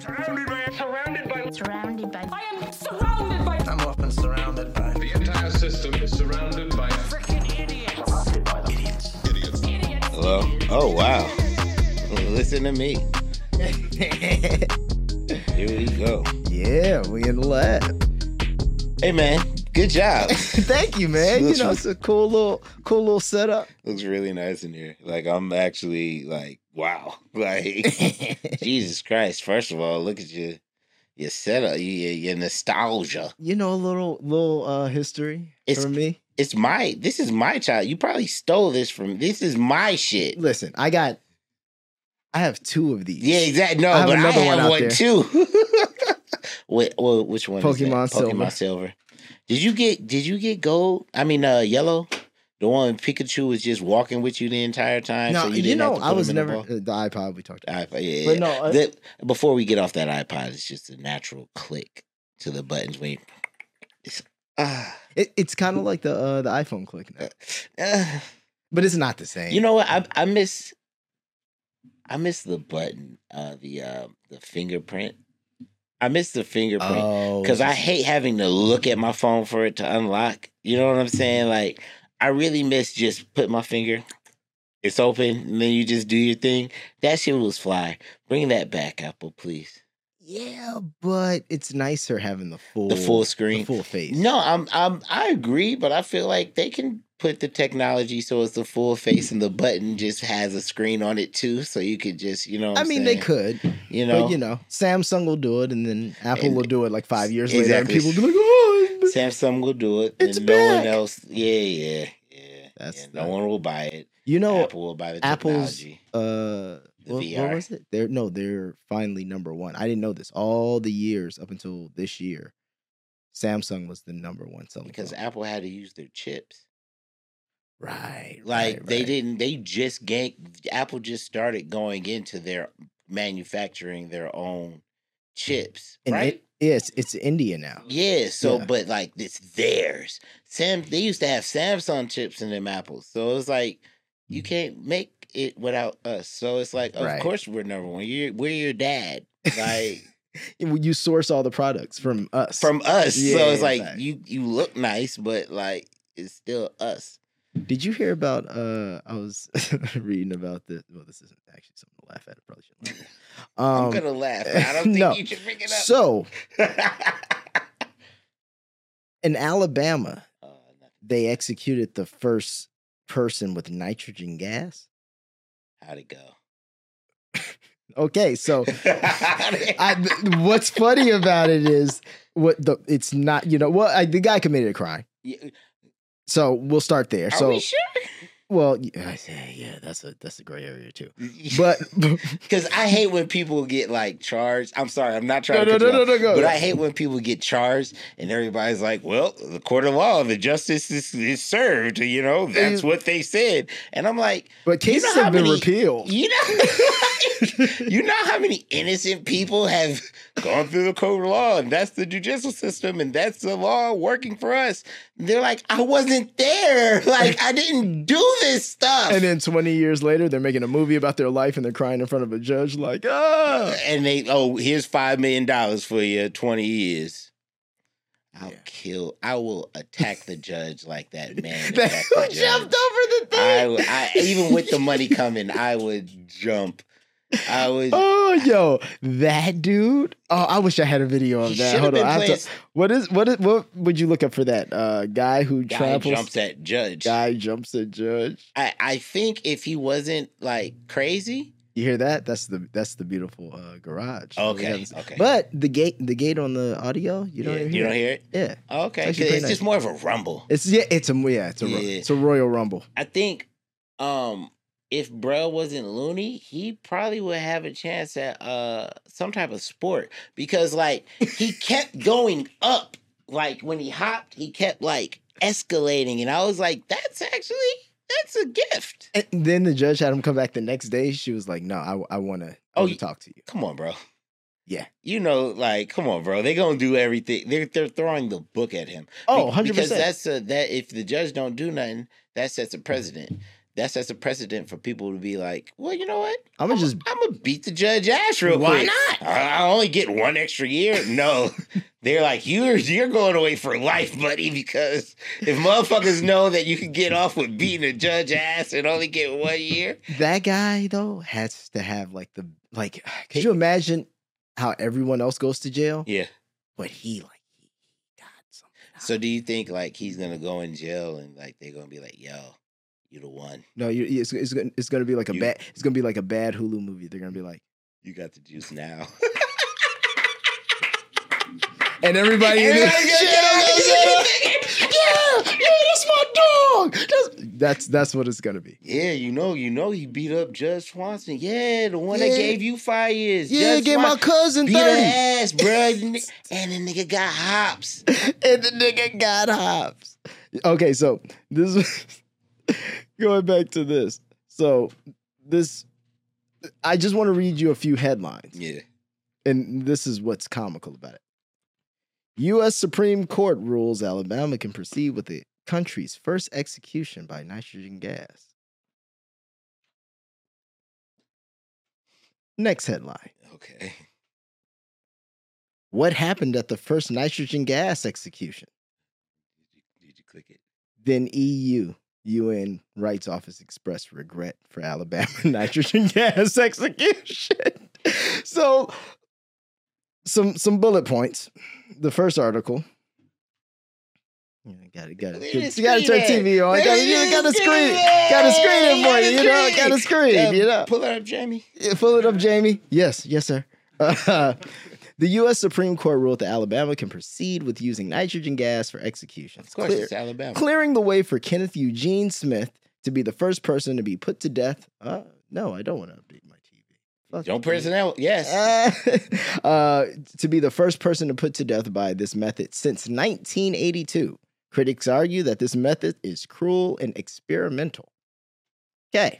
Surrounded by. I am surrounded by. I'm often surrounded by. The entire system is surrounded by freaking idiots. Surrounded by idiots. Hello. Oh wow. Listen to me. Here we go. Yeah, we in the lab. Hey man, good job. Thank you, man. You know, it's a cool little setup. Looks really nice in here. Like I'm actually like, wow. Like Jesus Christ. First of all, look at you. Your setup, your nostalgia. You know, a little history for me. This is my child. You probably stole this from. This is my shit. Listen, I have two of these. Yeah, exactly. No, but I have one too. Wait, well, which one? Pokemon Silver. Did you get gold? I mean, yellow. The one Pikachu was just walking with you the entire time. No, so you know, I was never the iPod we talked about. iPod, yeah, but no, before we get off that iPod, it's just a natural click to the buttons. When it's kind of like the iPhone click, now. But it's not the same. You know what? I miss the button, the fingerprint. I miss the fingerprint because I hate having to look at my phone for it to unlock. You know what I'm saying? Like. I really miss just put my finger, it's open, and then you just do your thing. That shit was fly. Bring that back, Apple, please. Yeah, but it's nicer having the full screen, the full face. No, I agree, but I feel like they can put the technology so it's the full face, and the button just has a screen on it too, so you could just, you know. They could, you know, but, you know, Samsung will do it, and then Apple will do it like 5 years later, and people will be like, oh, Samsung will do it, and no one else. Yeah. No one will buy it. You know, Apple will buy the technology. What was it? They're finally number one. I didn't know this. All the years up until this year, Samsung was the number one selling because phone. Apple had to use their chips. Right. Like they didn't. They just Apple just started going into their manufacturing their own chips. And right. Yes, it's India now. Yeah. So, but like it's theirs. They used to have Samsung chips in them apples. So it was like you can't make it without us, so it's like, of course we're number one. We're your dad, like you source all the products from us. Yeah, so it's like you look nice, but like it's still us. Did you hear about? I was reading about this. Well, this isn't actually something to laugh at. I probably shouldn't. I'm gonna laugh. I don't think you should bring it up. So, in Alabama, they executed the first person with nitrogen gas. How'd it go? Okay, so what's funny about it is it's not, you know, well, the guy committed a crime. Yeah. So we'll start there. Are we sure? Well, yeah, that's a gray area too. But because I hate when people get like charged. I'm sorry, I'm not trying to. No, but I hate when people get charged and everybody's like, "Well, the court of law, the justice is served." You know, that's what they said, and I'm like, "But cases have been repealed." You know, you know how many innocent people have gone through the court of law, and that's the judicial system, and that's the law working for us. And they're like, "I wasn't there. Like, I didn't do this stuff." And then 20 years later, they're making a movie about their life and they're crying in front of a judge like, oh. And they, here's $5 million for you, 20 years. I will attack the judge like that man. Who jumped over the thing? I even with the money coming, I would jump. That dude. Oh, I wish I had a video of that. Hold on. What would you look up for that? Guy who tramples. Guy jumps at judge. I think if he wasn't like crazy. You hear that? That's the beautiful garage. Okay. But the gate on the audio, you don't hear it. Yeah. Okay. It's nice. Just more of a rumble. It's a Royal Rumble. I think if Brell wasn't loony, he probably would have a chance at some type of sport because, like, he kept going up. Like, when he hopped, he kept, like, escalating. And I was like, that's a gift. And then the judge had him come back the next day. She was like, no, I want to talk to you. Come on, bro. Yeah. You know, like, come on, bro. They're going to do everything. They're throwing the book at him. Oh, 100%. Because if the judge don't do nothing, that sets a precedent. that sets a precedent for people to be like, well, you know what? I'm gonna beat the judge ass real quick. Why not? I only get one extra year. No. They're like, you're going away for life, buddy, because if motherfuckers know that you can get off with beating a judge ass and only get 1 year. That guy, though, has to have could you imagine how everyone else goes to jail? Yeah. But he got something. So do you think he's going to go in jail and they're going to be like, yo, you the one? No, it's going to be a bad Hulu movie. They're going to be like, you got the juice now. And everybody that's my dog. That's what it's gonna be. Yeah, you know, he beat up Judge Swanson. Yeah, the one that gave you 5 years. Yeah, Judge gave Swanson, my cousin 30. Beat her ass, bro. And the nigga got hops. Okay, so going back to this. So I just want to read you a few headlines. Yeah, and this is what's comical about it. U.S. Supreme Court rules Alabama can proceed with the country's first execution by nitrogen gas. Next headline. Okay. What happened at the first nitrogen gas execution? Did you click it? Then UN Rights Office expressed regret for Alabama nitrogen gas execution. So... Some bullet points. The first article. You gotta turn TV on. Gotta scream for you. Pull it up, Jamie. Yeah, pull it up, Jamie. Yes, sir. The U.S. Supreme Court ruled that Alabama can proceed with using nitrogen gas for execution. Of course, it's Alabama. Clearing the way for Kenneth Eugene Smith to be the first person to be put to death. No, I don't want to update my. Don't personnel. Yes. To be the first person to put to death by this method since 1982. Critics argue that this method is cruel and experimental. Okay.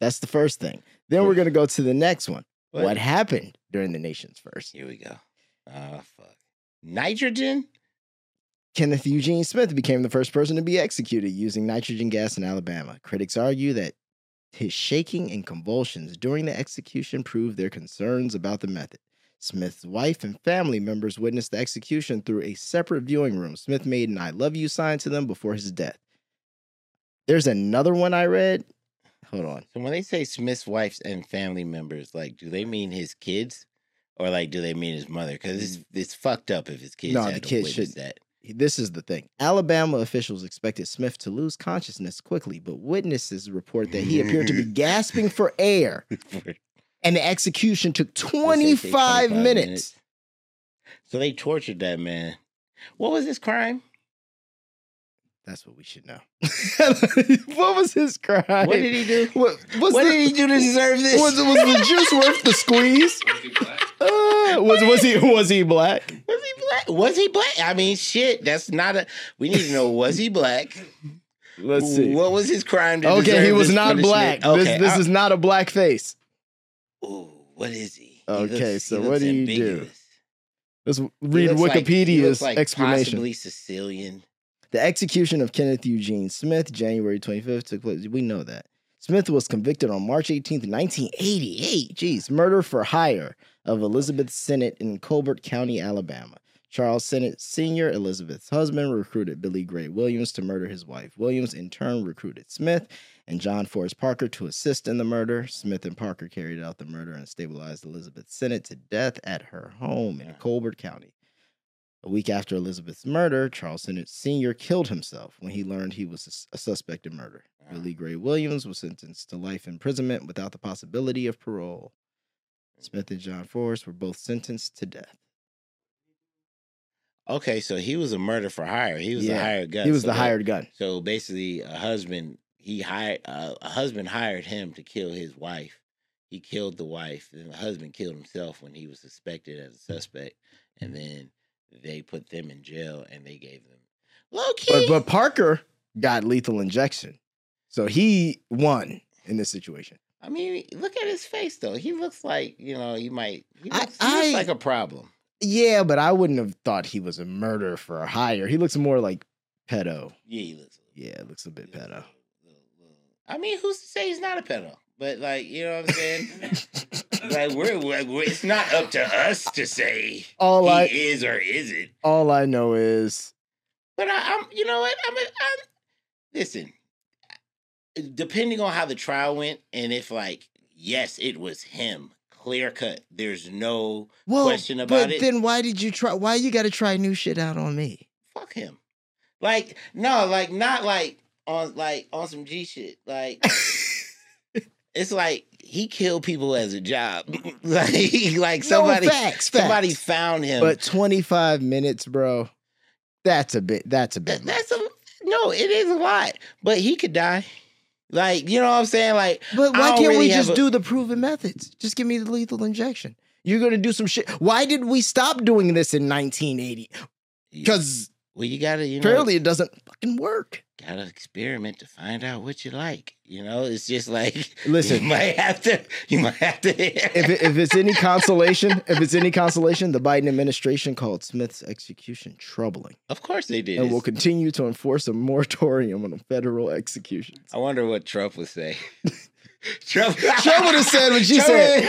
That's the first thing. Then we're going to go to the next one. What happened during the nation's first? Here we go. Oh, fuck. Nitrogen? Kenneth Eugene Smith became the first person to be executed using nitrogen gas in Alabama. Critics argue that his shaking and convulsions during the execution proved their concerns about the method. Smith's wife and family members witnessed the execution through a separate viewing room. Smith made an I love you sign to them before his death. There's another one I read. Hold on. So when they say Smith's wife and family members, do they mean his kids? Or, do they mean his mother? Because it's fucked up if his kids had to witness that. This is the thing. Alabama officials expected Smith to lose consciousness quickly, but witnesses report that he appeared to be gasping for air, and the execution took 25 minutes. So they tortured that man. What was his crime? That's what we should know. What was his crime? What did he do? What did he do to deserve this? Was the juice worth the squeeze? Was he black? Was he black? I mean, shit. That's not a. We need to know. Was he black? Let's see. What was his crime? Okay, he was not black. Okay, this is not a black face. Ooh, what is he? Okay, so what do you do? Let's read Wikipedia's explanation. Possibly Sicilian. The execution of Kenneth Eugene Smith, January 25th, took place. We know that. Smith was convicted on March 18th, 1988. Murder for hire of Elizabeth Sennett in Colbert County, Alabama. Charles Sennett Sr., Elizabeth's husband, recruited Billy Gray Williams to murder his wife. Williams, in turn, recruited Smith and John Forrest Parker to assist in the murder. Smith and Parker carried out the murder and stabilized Elizabeth Sennett to death at her home in Colbert County. A week after Elizabeth's murder, Charles Sennett Sr. killed himself when he learned he was a suspect in murder. Billy Gray Williams was sentenced to life imprisonment without the possibility of parole. Smith and John Forrest were both sentenced to death. Okay, so he was a murder for hire. He was a hired gun. He was hired gun. So basically, a husband hired him to kill his wife. He killed the wife, and the husband killed himself when he was suspected as a suspect, and then they put them in jail and they gave them low key. But Parker got lethal injection. So he won in this situation. I mean, look at his face though. He looks like, he looks like a problem. Yeah, but I wouldn't have thought he was a murderer for hire. He looks more like pedo. Yeah, he looks a bit pedo. I mean, who's to say he's not a pedo? But, like, you know what I'm saying? Like, we're it's not up to us to say is or isn't. All I know is... But I'm, you know what? Listen, depending on how the trial went, and if, like, yes, it was him, clear cut. There's no question about it. But then why did you try? Why you got to try new shit out on me? Fuck him. Like, no, like, not like on some G shit. Like, it's like he killed people as a job. like somebody, no, somebody found him. But 25 minutes, bro. That's a bit. No, it is a lot. But he could die. Like, you know what I'm saying? Like, but why can't we just do the proven methods? Just give me the lethal injection. You're gonna do some shit. Why did we stop doing this in 1980? Because you gotta, apparently it doesn't fucking work. Gotta experiment to find out what you like. You know, it's just like, listen, you might have to. If it's any consolation, the Biden administration called Smith's execution troubling. Of course they did. And will continue to enforce a moratorium on federal executions. I wonder what Trump would say. Trump would have said what she said.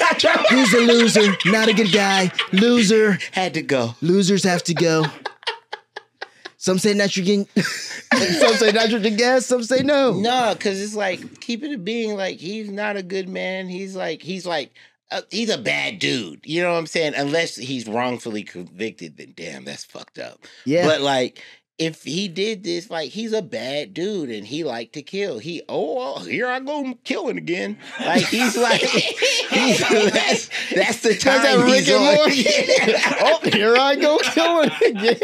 He's a loser, not a good guy. Loser. Had to go. Losers have to go. Some say nitrogen, some say nitrogen gas, some say no. No, because it's like, keep it a being, like, he's not a good man. He's like, he's a bad dude. You know what I'm saying? Unless he's wrongfully convicted, then damn, that's fucked up. Yeah. But, like, if he did this, like, he's a bad dude and he liked to kill. Here I go killing again. Like, he's like, that's the time that he's on. Oh, here I go killing again.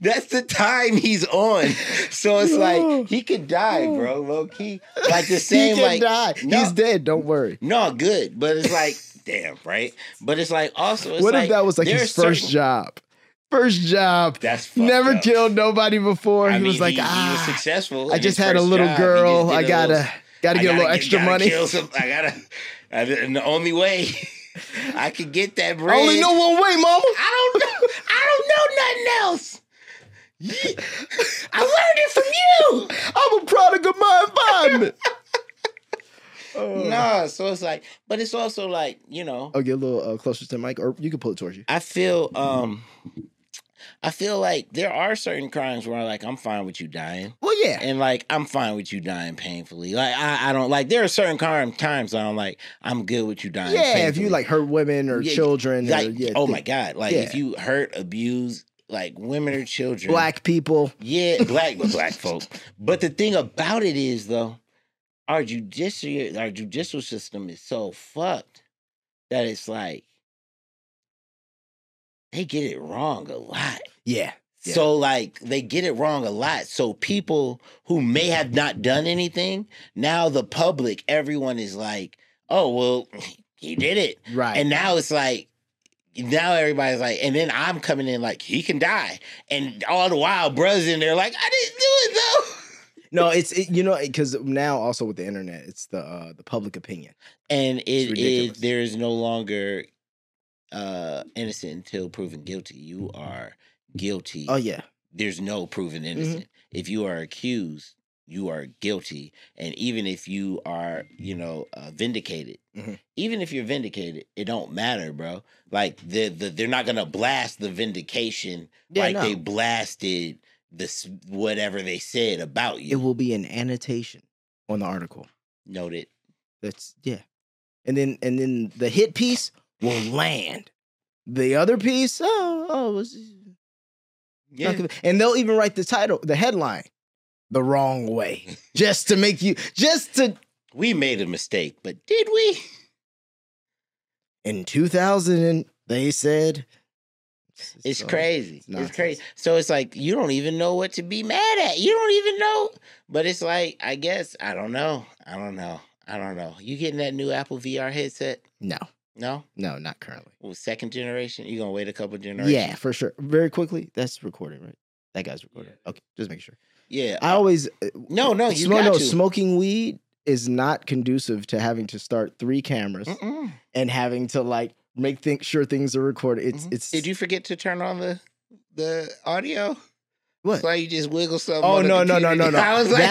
That's the time he's on. So it's like, he could die, bro, low key. Like the same, he could die. No, he's dead, don't worry. No, good. But it's like, damn, right? But it's like, also, it's what like, if that was like his first job? First job. That's never up. Killed nobody before. I mean, was like, he was successful. I just had a little girl. I gotta get a little extra money. And the only way I could get that bread. I only know one way, mama. I don't know nothing else. I learned it from you. I'm a product of my environment. No, so it's like, but it's also like, you know. I'll get a little closer to the mic, or you can pull it towards you. I feel like there are certain crimes where I'm like, I'm fine with you dying. Well, yeah. And like, I'm fine with you dying painfully. Like, I don't like, there are certain times I'm like, I'm good with you dying painfully. Yeah, if you like hurt women or children. Like, or, my God. Like, if you hurt, abuse, like women or children. Black people. Yeah, black folk. But the thing about it is, though, our judicial system is so fucked that it's like, they get it wrong a lot. Yeah. So, like, they get it wrong a lot. So people who may have not done anything, now the public, everyone is like, oh, well, he did it. Right. And now it's like, now everybody's like, and then I'm coming in like, he can die. And all the while, brothers in there like, I didn't do it, though. No, it's you know, because now also with the internet, it's the public opinion. And there is no longer... innocent until proven guilty. You are guilty. Oh, yeah. There's no proven innocent. Mm-hmm. If you are accused, you are guilty. And even if you are, vindicated, mm-hmm. even if you're vindicated, it don't matter, bro. Like, they're not going to blast the vindication they blasted this whatever they said about you. It will be an annotation on the article. Noted. That's, yeah. And then the hit piece... will land. The other piece, and they'll even write the title, the headline, the wrong way, just to make you, We made a mistake, but did we? In 2000, they said, it's crazy. It's crazy. So it's like, you don't even know what to be mad at. You don't even know. But it's like, I guess, I don't know. You getting that new Apple VR headset? No. No, not currently. Well, second generation? You gonna wait a couple generations? Yeah, for sure. Very quickly. That's recorded, right? That guy's recorded. Okay, just make sure. Yeah, I always smoking weed is not conducive to having to start three cameras and having to like make sure things are recorded. It's. Did you forget to turn on the audio? What? So you just wiggle something. Oh, no. I was like,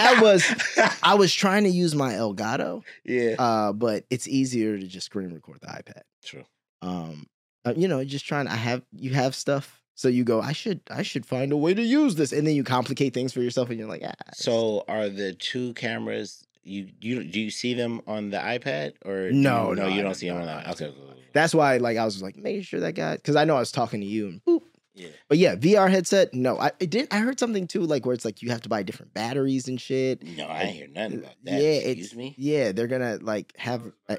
I was trying to use my Elgato. Yeah. But it's easier to just screen record the iPad. True. You know, just trying to, you have stuff. So you go, I should find a way to use this. And then you complicate things for yourself and you're like, ah. So are the two cameras, do you see them on the iPad? Or you don't see them on the iPad. Okay. That's why I was like, making sure that guy, because I know I was talking to you and boop. Yeah. But yeah, VR headset, no. I heard something too, where it's you have to buy different batteries and shit. No, I didn't hear nothing about that. Yeah, excuse me. Yeah, they're gonna have huh? They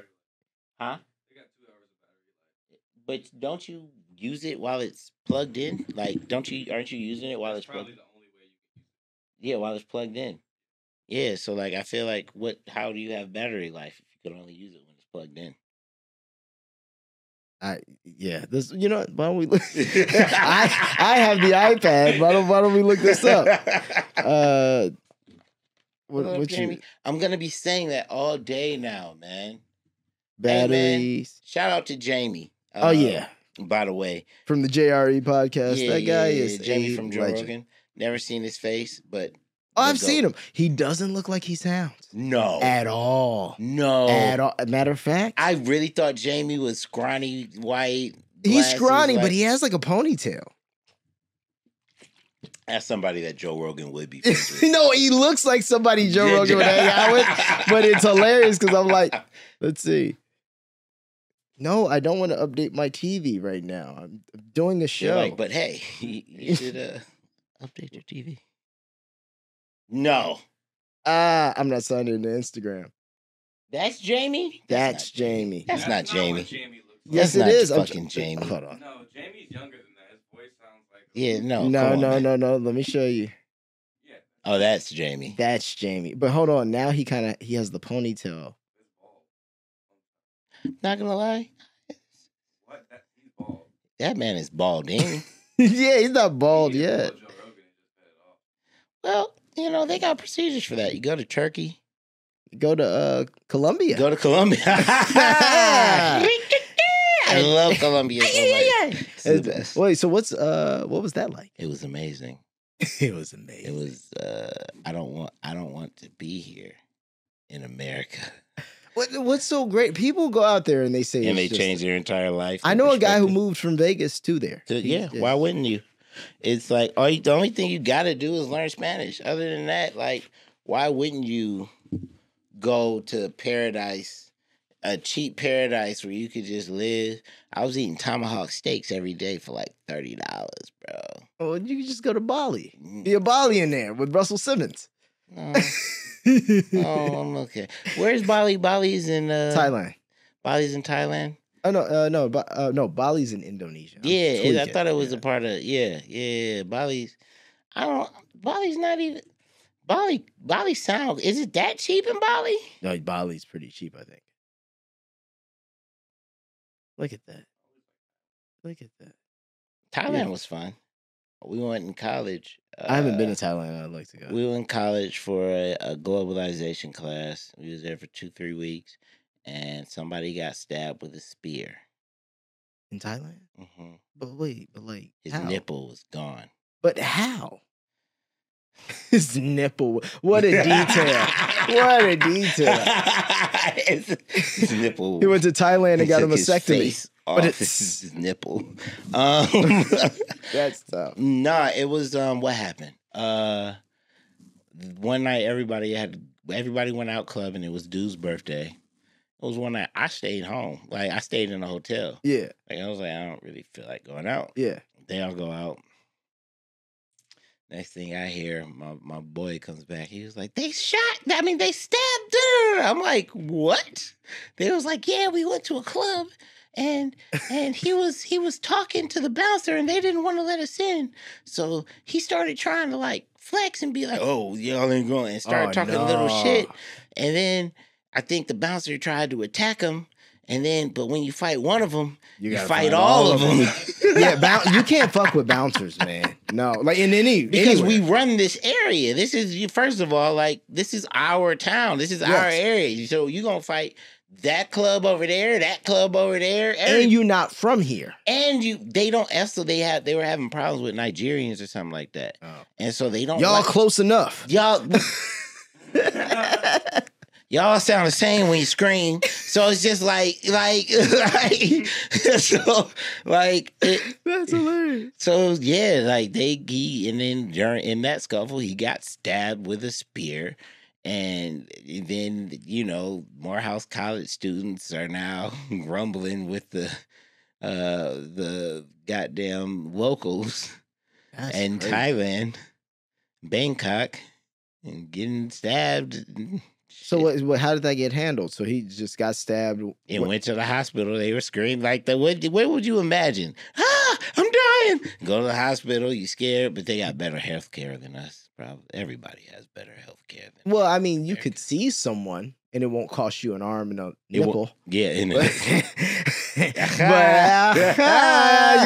got 2 hours of battery life. But don't you use it while it's plugged in? Aren't you using it while it's plugged in? Probably the only way you can use it. Yeah, while it's plugged in. Yeah, so I feel how do you have battery life if you could only use it when it's plugged in? This, you know, why don't we look? I have the iPad. Why don't we look this up? Jamie, I'm gonna be saying that all day now, man. Batteries. Hey, man, shout out to Jamie. Oh yeah. By the way, from the JRE podcast, that guy is Jamie from Joe Rogan. Never seen his face, but. Oh, I've seen him. He doesn't look like he sounds. No. At all. No. At all. Matter of fact. I really thought Jamie was scrawny, white. He's scrawny, but he has a ponytail. That's somebody that Joe Rogan would be. No, he looks like somebody Joe Rogan would hang out with. But it's hilarious because I'm like, let's see. No, I don't want to update my TV right now. I'm doing a show. But hey, you should update your TV. No. I'm not signed into Instagram. That's Jamie? That's Jamie. That's not Jamie. That's not Jamie. Yes, it is. Fucking Jamie. Hold on. No, Jamie's younger than that. His voice sounds like... Yeah, no. No. Let me show you. Yeah. Oh, that's Jamie. That's Jamie. But hold on. Now he has the ponytail. He's bald. Not gonna lie. What? He's bald. That man is bald, ain't he? Yeah, he's not bald yet. Well, you know, they got procedures for that. You go to Turkey. Go to Colombia. Go to Colombia. I love Colombia. It's the best. Wait, so what was that like? It was amazing. It was I don't want to be here in America. What's so great? People go out there and they say change their entire life. I know a guy who moved from Vegas to there. Why wouldn't you? It's like the only thing you got to do is learn Spanish. Other than that, why wouldn't you go to paradise, a cheap paradise where you could just live? I was eating tomahawk steaks every day for $30, bro. Well, you could just go to Bali. Be a Balionaire with Russell Simmons. I'm okay. Where's Bali? Bali's in Thailand. Bali's in Thailand. Oh, no, Bali's in Indonesia. Yeah, I thought it was a part of, Bali's, Bali's not even, Bali sounds, is it that cheap in Bali? No, Bali's pretty cheap, I think. Look at that. Thailand was fun. We went in college. I haven't been to Thailand, I'd like to go. We were in college for a globalization class. We was there for 2-3 weeks. And somebody got stabbed with a spear. In Thailand? Mm-hmm. But wait, his nipple was gone. But how? His nipple. What a detail. What a detail. His nipple. He went to Thailand and got a mastectomy. But it's his nipple. That's tough. Nah, it was, what happened? One night, everybody went out clubbing. It was dude's birthday. It was one night I stayed home. I stayed in a hotel. Yeah. I was I don't really feel like going out. Yeah. They all go out. Next thing I hear, my boy comes back. He was like, they stabbed her. I'm like, what? They was like, yeah, we went to a club and he was talking to the bouncer and they didn't want to let us in. So he started trying to flex and be like, oh, y'all ain't going, and started talking little shit. And then I think the bouncer tried to attack him, but when you fight one of them, you fight all of them. Yeah, you can't fuck with bouncers, man. No, because we run this area. This is, first of all, this is our town. This is our area. So you're going to fight that club over there, that club over there. And you're not from here. And you, they don't, so they were having problems with Nigerians or something like that. Oh. And so they don't. Y'all like, close enough. Y'all. Y'all sound the same when you scream. So it's just like so like it, that's hilarious. So yeah, like he and then during in that scuffle he got stabbed with a spear. And then, you know, Morehouse College students are now grumbling with the goddamn locals in Thailand, Bangkok, and getting stabbed. So what? How did that get handled? So he just got stabbed. And went to the hospital. They were screaming like that. What would you imagine? Ah, I'm dying. Go to the hospital. You scared, but they got better health care than us. Probably everybody has better health care. Well, I mean, you could see someone, and it won't cost you an arm and a nickel. Yeah, and but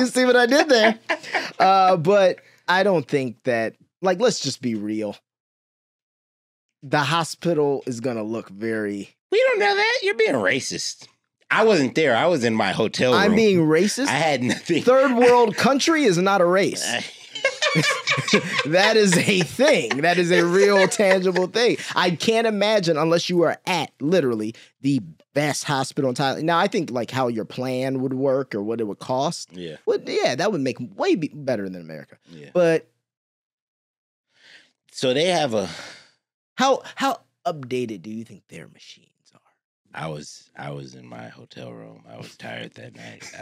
you see what I did there. But I don't think that. Like, let's just be real. The hospital is going to look very... We don't know that. You're being racist. I wasn't there. I was in my hotel room. I'm being racist? I had nothing. Third world country is not a race. That is a thing. That is a real tangible thing. I can't imagine unless you are at literally the best hospital in Thailand. Now, I think like how your plan would work or what it would cost. Yeah. Yeah, that would make way better than America. Yeah. But... So they have a... How updated do you think their machines are? I was in my hotel room. I was tired that night.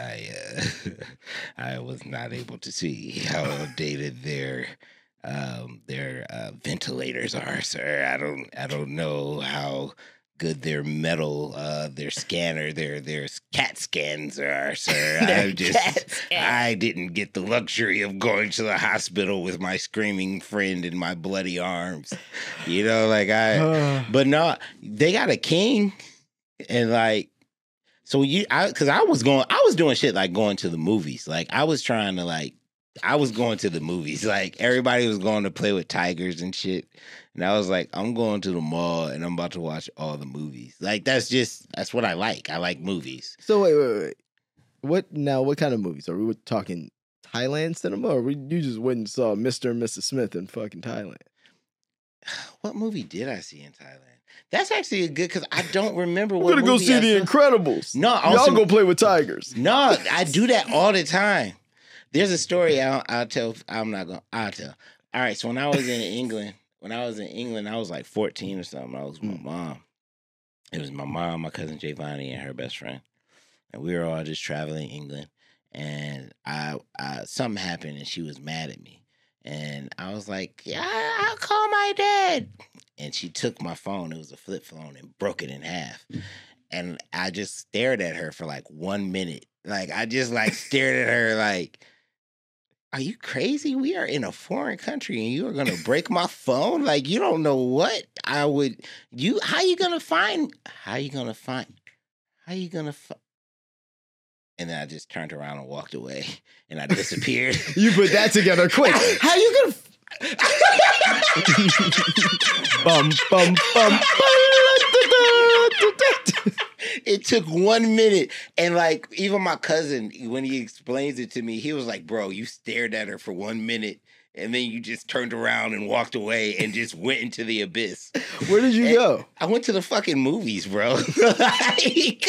I was not able to see how updated their ventilators are, sir. I don't know how good their metal, their scanner, their CAT scans are, sir. I didn't get the luxury of going to the hospital with my screaming friend in my bloody arms. You know, like but no, they got a king. And like, so I was doing shit like going to the movies. Like I was going to the movies. Like everybody was going to play with tigers and shit. And I was like, I'm going to the mall and I'm about to watch all the movies. Like that's what I like. I like movies. So wait. What kind of movies? Are we talking Thailand cinema or you just went and saw Mr. and Mrs. Smith in fucking Thailand? What movie did I see in Thailand? That's actually a good, because I don't remember what movie. We're going to go see The Incredibles. No, y'all go play with tigers. No, I do that all the time. There's a story I'll tell. All right, so when I was in England, I was like 14 or something. I was with my mom. It was my mom, my cousin Giovanni, and her best friend. And we were all just traveling England. And I something happened, and she was mad at me. And I was like, yeah, I'll call my dad. And she took my phone. It was a flip phone and broke it in half. And I just stared at her for like 1 minute. Like, I just like stared at her like... Are you crazy? We are in a foreign country and you are going to break my phone? Like, you don't know what I would... You, how you going to find... And then I just turned around and walked away and I disappeared. You put that together quick. How you going to... Bum, bum, bum. It took 1 minute. And like, even my cousin, when he explains it to me, he was like, bro, you stared at her for 1 minute and then you just turned around and walked away and just went into the abyss. Where did you go? I went to the fucking movies, bro. Like...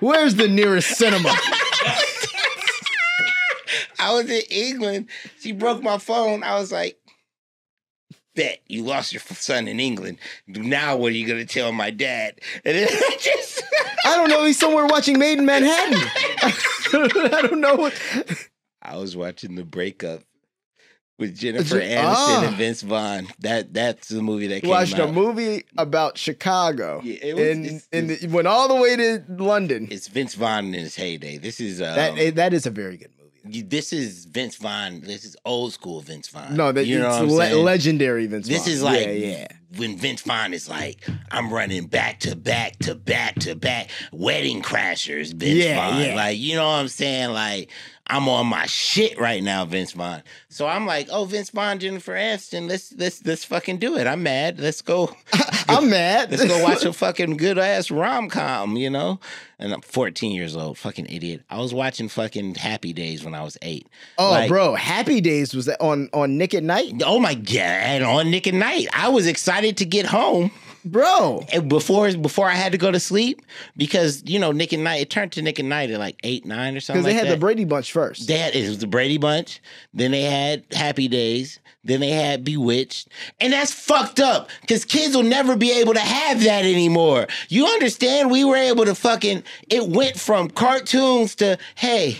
Where's the nearest cinema? I was in England. She broke my phone. I was like, bet you lost your son in England. Now what are you going to tell my dad? And then I just... I don't know. He's somewhere watching Made in Manhattan. I don't know what... I was watching The Breakup with Jennifer Aniston and Vince Vaughn. That's the movie that came out. Watched a movie about Chicago. Yeah, it went all the way to London. It's Vince Vaughn in his heyday. This is... that is a very good movie. This is Vince Vaughn. This is old school Vince Vaughn. No, that, you know it's legendary Vince Vaughn. This is like when Vince Vaughn is like, I'm running back to back to back to back. Wedding Crashers, Vince Vaughn. Yeah. Like, you know what I'm saying? Like, I'm on my shit right now, Vince Vaughn. So I'm like, oh, Vince Vaughn, Jennifer Aniston, let's fucking do it. I'm mad. Let's go. I'm mad. Let's go watch a fucking good ass rom-com, you know? And I'm 14 years old, fucking idiot. I was watching fucking Happy Days when I was 8. Oh, like, bro, Happy Days was on Nick at Night? Oh my God, on Nick at Night. I was excited to get home. Bro, before I had to go to sleep, because you know Nick and Night, it turned to Nick and Night at like 8, 9 or something. Because they like had that. The Brady Bunch first. It was the Brady Bunch. Then they had Happy Days. Then they had Bewitched, and that's fucked up because kids will never be able to have that anymore. You understand? We were able to fucking. It went from cartoons to hey,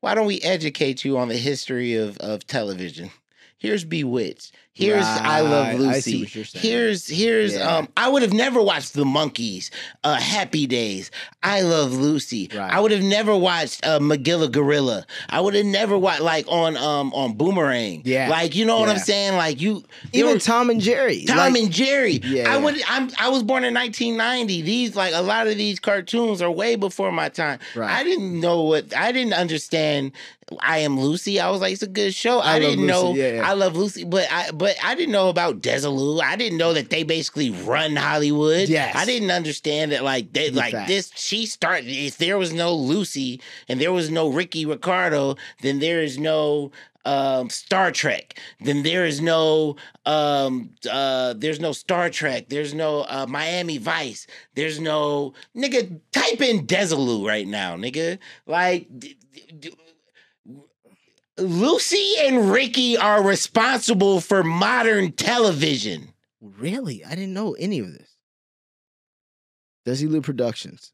why don't we educate you on the history of television? Here's Bewitched. Here's right. I Love Lucy. I see what you're saying. Here's yeah. I would have never watched The Monkees, Happy Days, I Love Lucy. Right. I would have never watched MacGilla Gorilla. I would have never watched like on Boomerang. Yeah. Like you know what yeah. I'm saying? Like you even were, Tom and Jerry. Tom like, and Jerry. Yeah. I was born in 1990. These like a lot of these cartoons are way before my time. Right. I didn't understand I Am Lucy. I was like, it's a good show. I didn't know yeah, yeah. I Love Lucy, but I didn't know about Desilu. I didn't know that they basically run Hollywood. Yes. I didn't understand that like they like fact. This she started if there was no Lucy and there was no Ricky Ricardo, then there is no Star Trek. Then there is no there's no Star Trek. There's no Miami Vice. There's no nigga type in Desilu right now, nigga. Like Lucy and Ricky are responsible for modern television. Really? I didn't know any of this. Desilu Productions.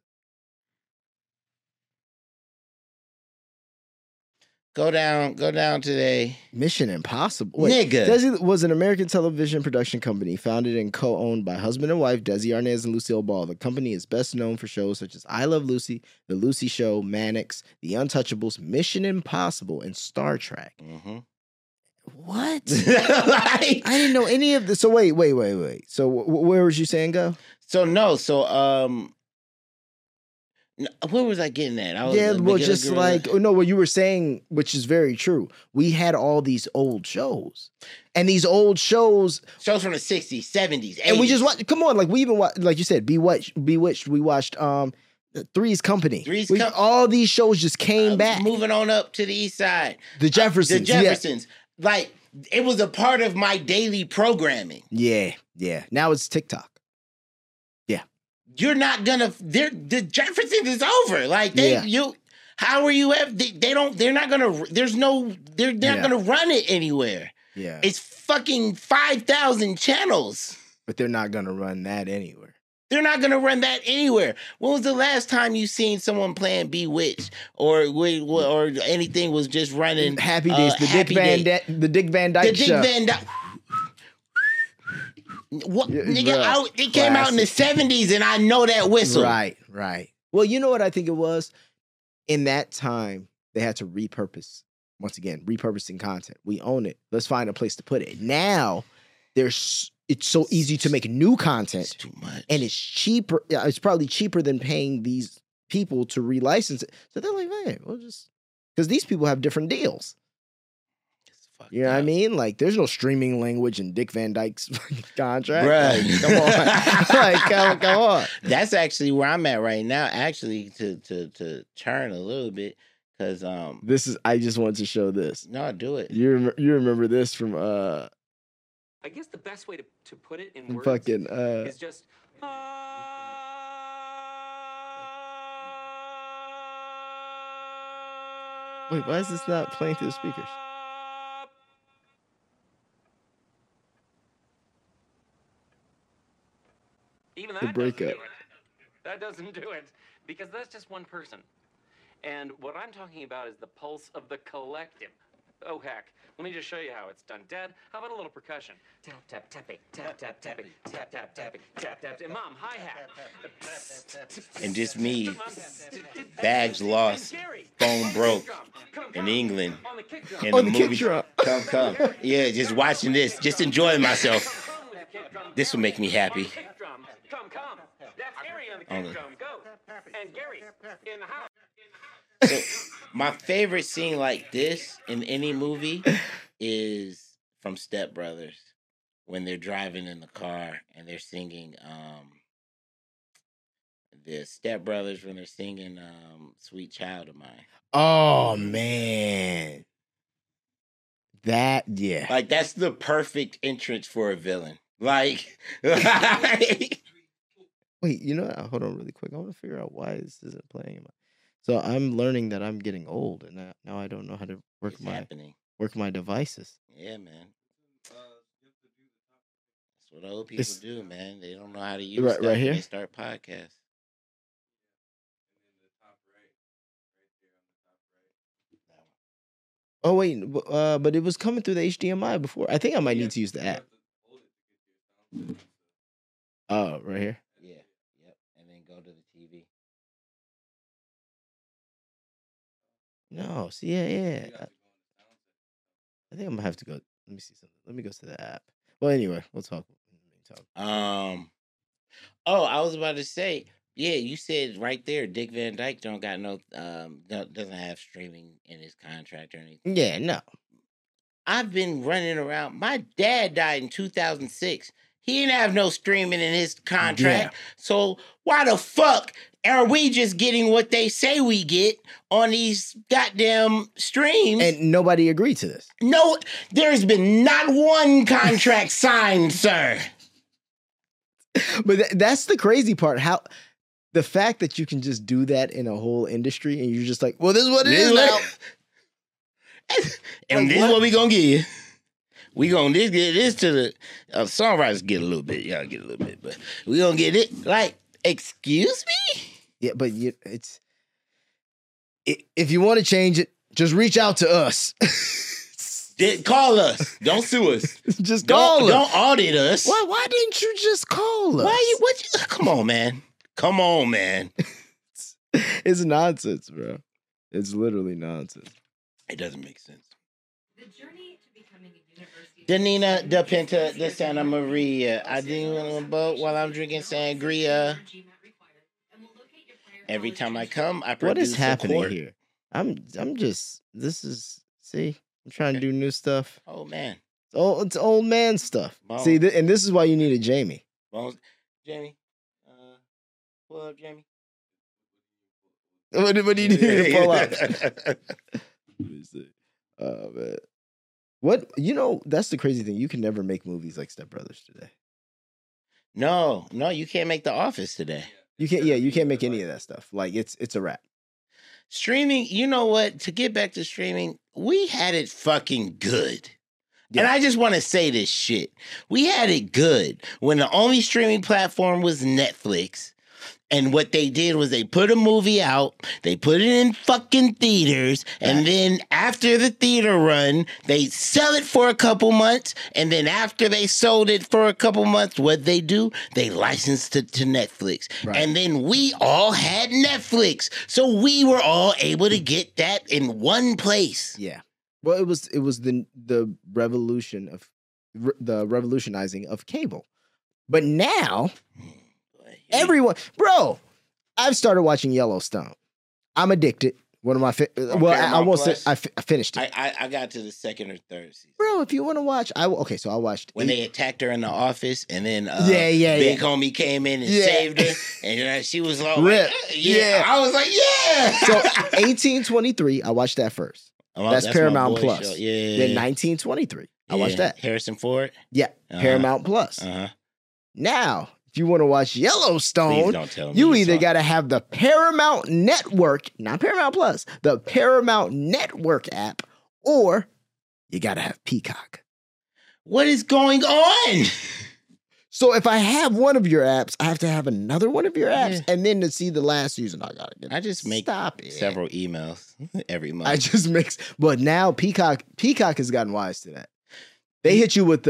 Go down today. Mission Impossible. Wait, nigga. Desilu was an American television production company founded and co-owned by husband and wife Desi Arnaz and Lucille Ball. The company is best known for shows such as I Love Lucy, The Lucy Show, Mannix, The Untouchables, Mission Impossible, and Star Trek. Mm-hmm. What? Like, I didn't know any of this. So wait. So where was you saying go? So no, so where was I getting at? What you were saying, which is very true. We had all these old shows. And these old shows from the 60s, 70s, 80s. And we just watched, come on, like we even watched, like you said, Bewitched, we watched Three's Company. All these shows just came back. Moving on up to the east side. The Jeffersons. Yeah. Like, it was a part of my daily programming. Yeah. Now it's TikTok. You're not gonna. The Jeffersons is over. Like they, yeah. you. How are you? They don't. They're not gonna. There's no. They're yeah. not gonna run it anywhere. Yeah, it's fucking 5,000 channels. But they're not gonna run that anywhere. They're not gonna run that anywhere. When was the last time you seen someone playing Bewitched or anything was just running Happy Days? The Dick Van Dyke show. Dick Van Dyke. What, nigga, it came out in the 70s and I know that whistle. Right. Well, you know what I think it was? In that time, they had to repurpose. Once again, repurposing content. We own it. Let's find a place to put it. Now, it's so easy to make new content. It's too much. And it's cheaper. It's probably cheaper than paying these people to relicense it. So they're like, man, we'll just... Because these people have different deals. You know what I mean? Like, there's no streaming language in Dick Van Dyke's contract. Bruh. Like, come on. come on. That's actually where I'm at right now, actually, to turn a little bit, because... I just want to show this. No, do it. You remember this from... I guess the best way to put it in words fucking, is just... Wait, why is this not playing through the speakers? The Breakup. That doesn't do it, because that's just one person. And what I'm talking about is the pulse of the collective. Oh, heck. Let me just show you how it's done. Dad, how about a little percussion? Tap, tap, tapping. Tap, tap, tapping. Tap, tap, tapping. Tap, tap, tapping. Mom, hi-hat. And just me. Bags lost. Phone broke. In England. In the movie. Come. Yeah, just watching this. Just enjoying myself. This will make me happy. Come. That's Harry on the kick drum. Go. And Gary in the house. So my favorite scene like this in any movie is from Step Brothers when they're driving in the car and they're singing the Step Brothers when they're singing Sweet Child of Mine. Oh, man. That, yeah. Like, that's the perfect entrance for a villain. Like wait, you know, hold on really quick. I want to figure out why this isn't playing. So I'm learning that I'm getting old, and now I don't know how to work my devices. Yeah, man. That's what old people do, man. They don't know how to use right, stuff right here. They start podcasts. Oh, wait, but it was coming through the HDMI before. I think I might need to use the app. Oh, right here? Yeah, yep. And then go to the TV. No, see, yeah. I think I'm going to have to go. Let me see something. Let me go to the app. Well, anyway, we'll talk. Oh, I was about to say, yeah, you said right there, Dick Van Dyke don't got no, doesn't have streaming in his contract or anything. Yeah, no. I've been running around. My dad died in 2006. He didn't have no streaming in his contract. Yeah. So why the fuck are we just getting what they say we get on these goddamn streams? And nobody agreed to this. No, there's been not one contract signed, sir. But that's the crazy part. How the fact that you can just do that in a whole industry and you're just like, well, this is what it is now. And this is what we gonna give you. We gonna get this to the songwriters get a little bit, y'all get a little bit, but we gonna get it. Like, excuse me? Yeah, but if you want to change it, just reach out to us. Call us. Don't sue us. Just call us. Don't audit us. Why didn't you just call us? Come on, man. It's nonsense, bro. It's literally nonsense. It doesn't make sense. The journey to becoming a university. Danina Da Pinta de Santa Maria. I didn't on a boat while I'm drinking sangria. Every time I come, I produce. What is happening here? I'm trying to do new stuff. Oh man, it's old man stuff. Bones. See, and this is why you need a Jamie. Bones. Jamie, pull up, Jamie. What do you need to pull up? Oh man, what that's the crazy thing. You can never make movies like Step Brothers today. No, you can't make The Office today. You can't make any of that stuff. Like it's a wrap. Streaming, you know what? To get back to streaming, we had it fucking good. Yeah. And I just want to say this shit. We had it good when the only streaming platform was Netflix. And what they did was they put a movie out, they put it in fucking theaters, and then after the theater run, they sell it for a couple months, and then after they sold it for a couple months, what they do? They licensed it to Netflix. Right. And then we all had Netflix. So we were all able to get that in one place. Yeah. Well, it was the revolutionizing of cable. But now everyone, bro, I've started watching Yellowstone. I'm addicted. One of my I finished it. I got to the second or third season. Bro, if you want to watch, I watched when they attacked her in the office, and then big homie came in and saved her, and she was all like, yeah. I was like, yeah. So 1823, I watched that first. That's Paramount Plus. Show. Yeah. Then 1923, I watched that. Harrison Ford. Yeah, uh-huh. Paramount Plus. Uh-huh. Now, if you want to watch Yellowstone, you either got to have the Paramount Network, not Paramount Plus, the Paramount Network app, or you got to have Peacock. What is going on? So if I have one of your apps, I have to have another one of your apps, and then to see the last season, I got to get it. I just make several emails every month. But now Peacock has gotten wise to that. They hit you with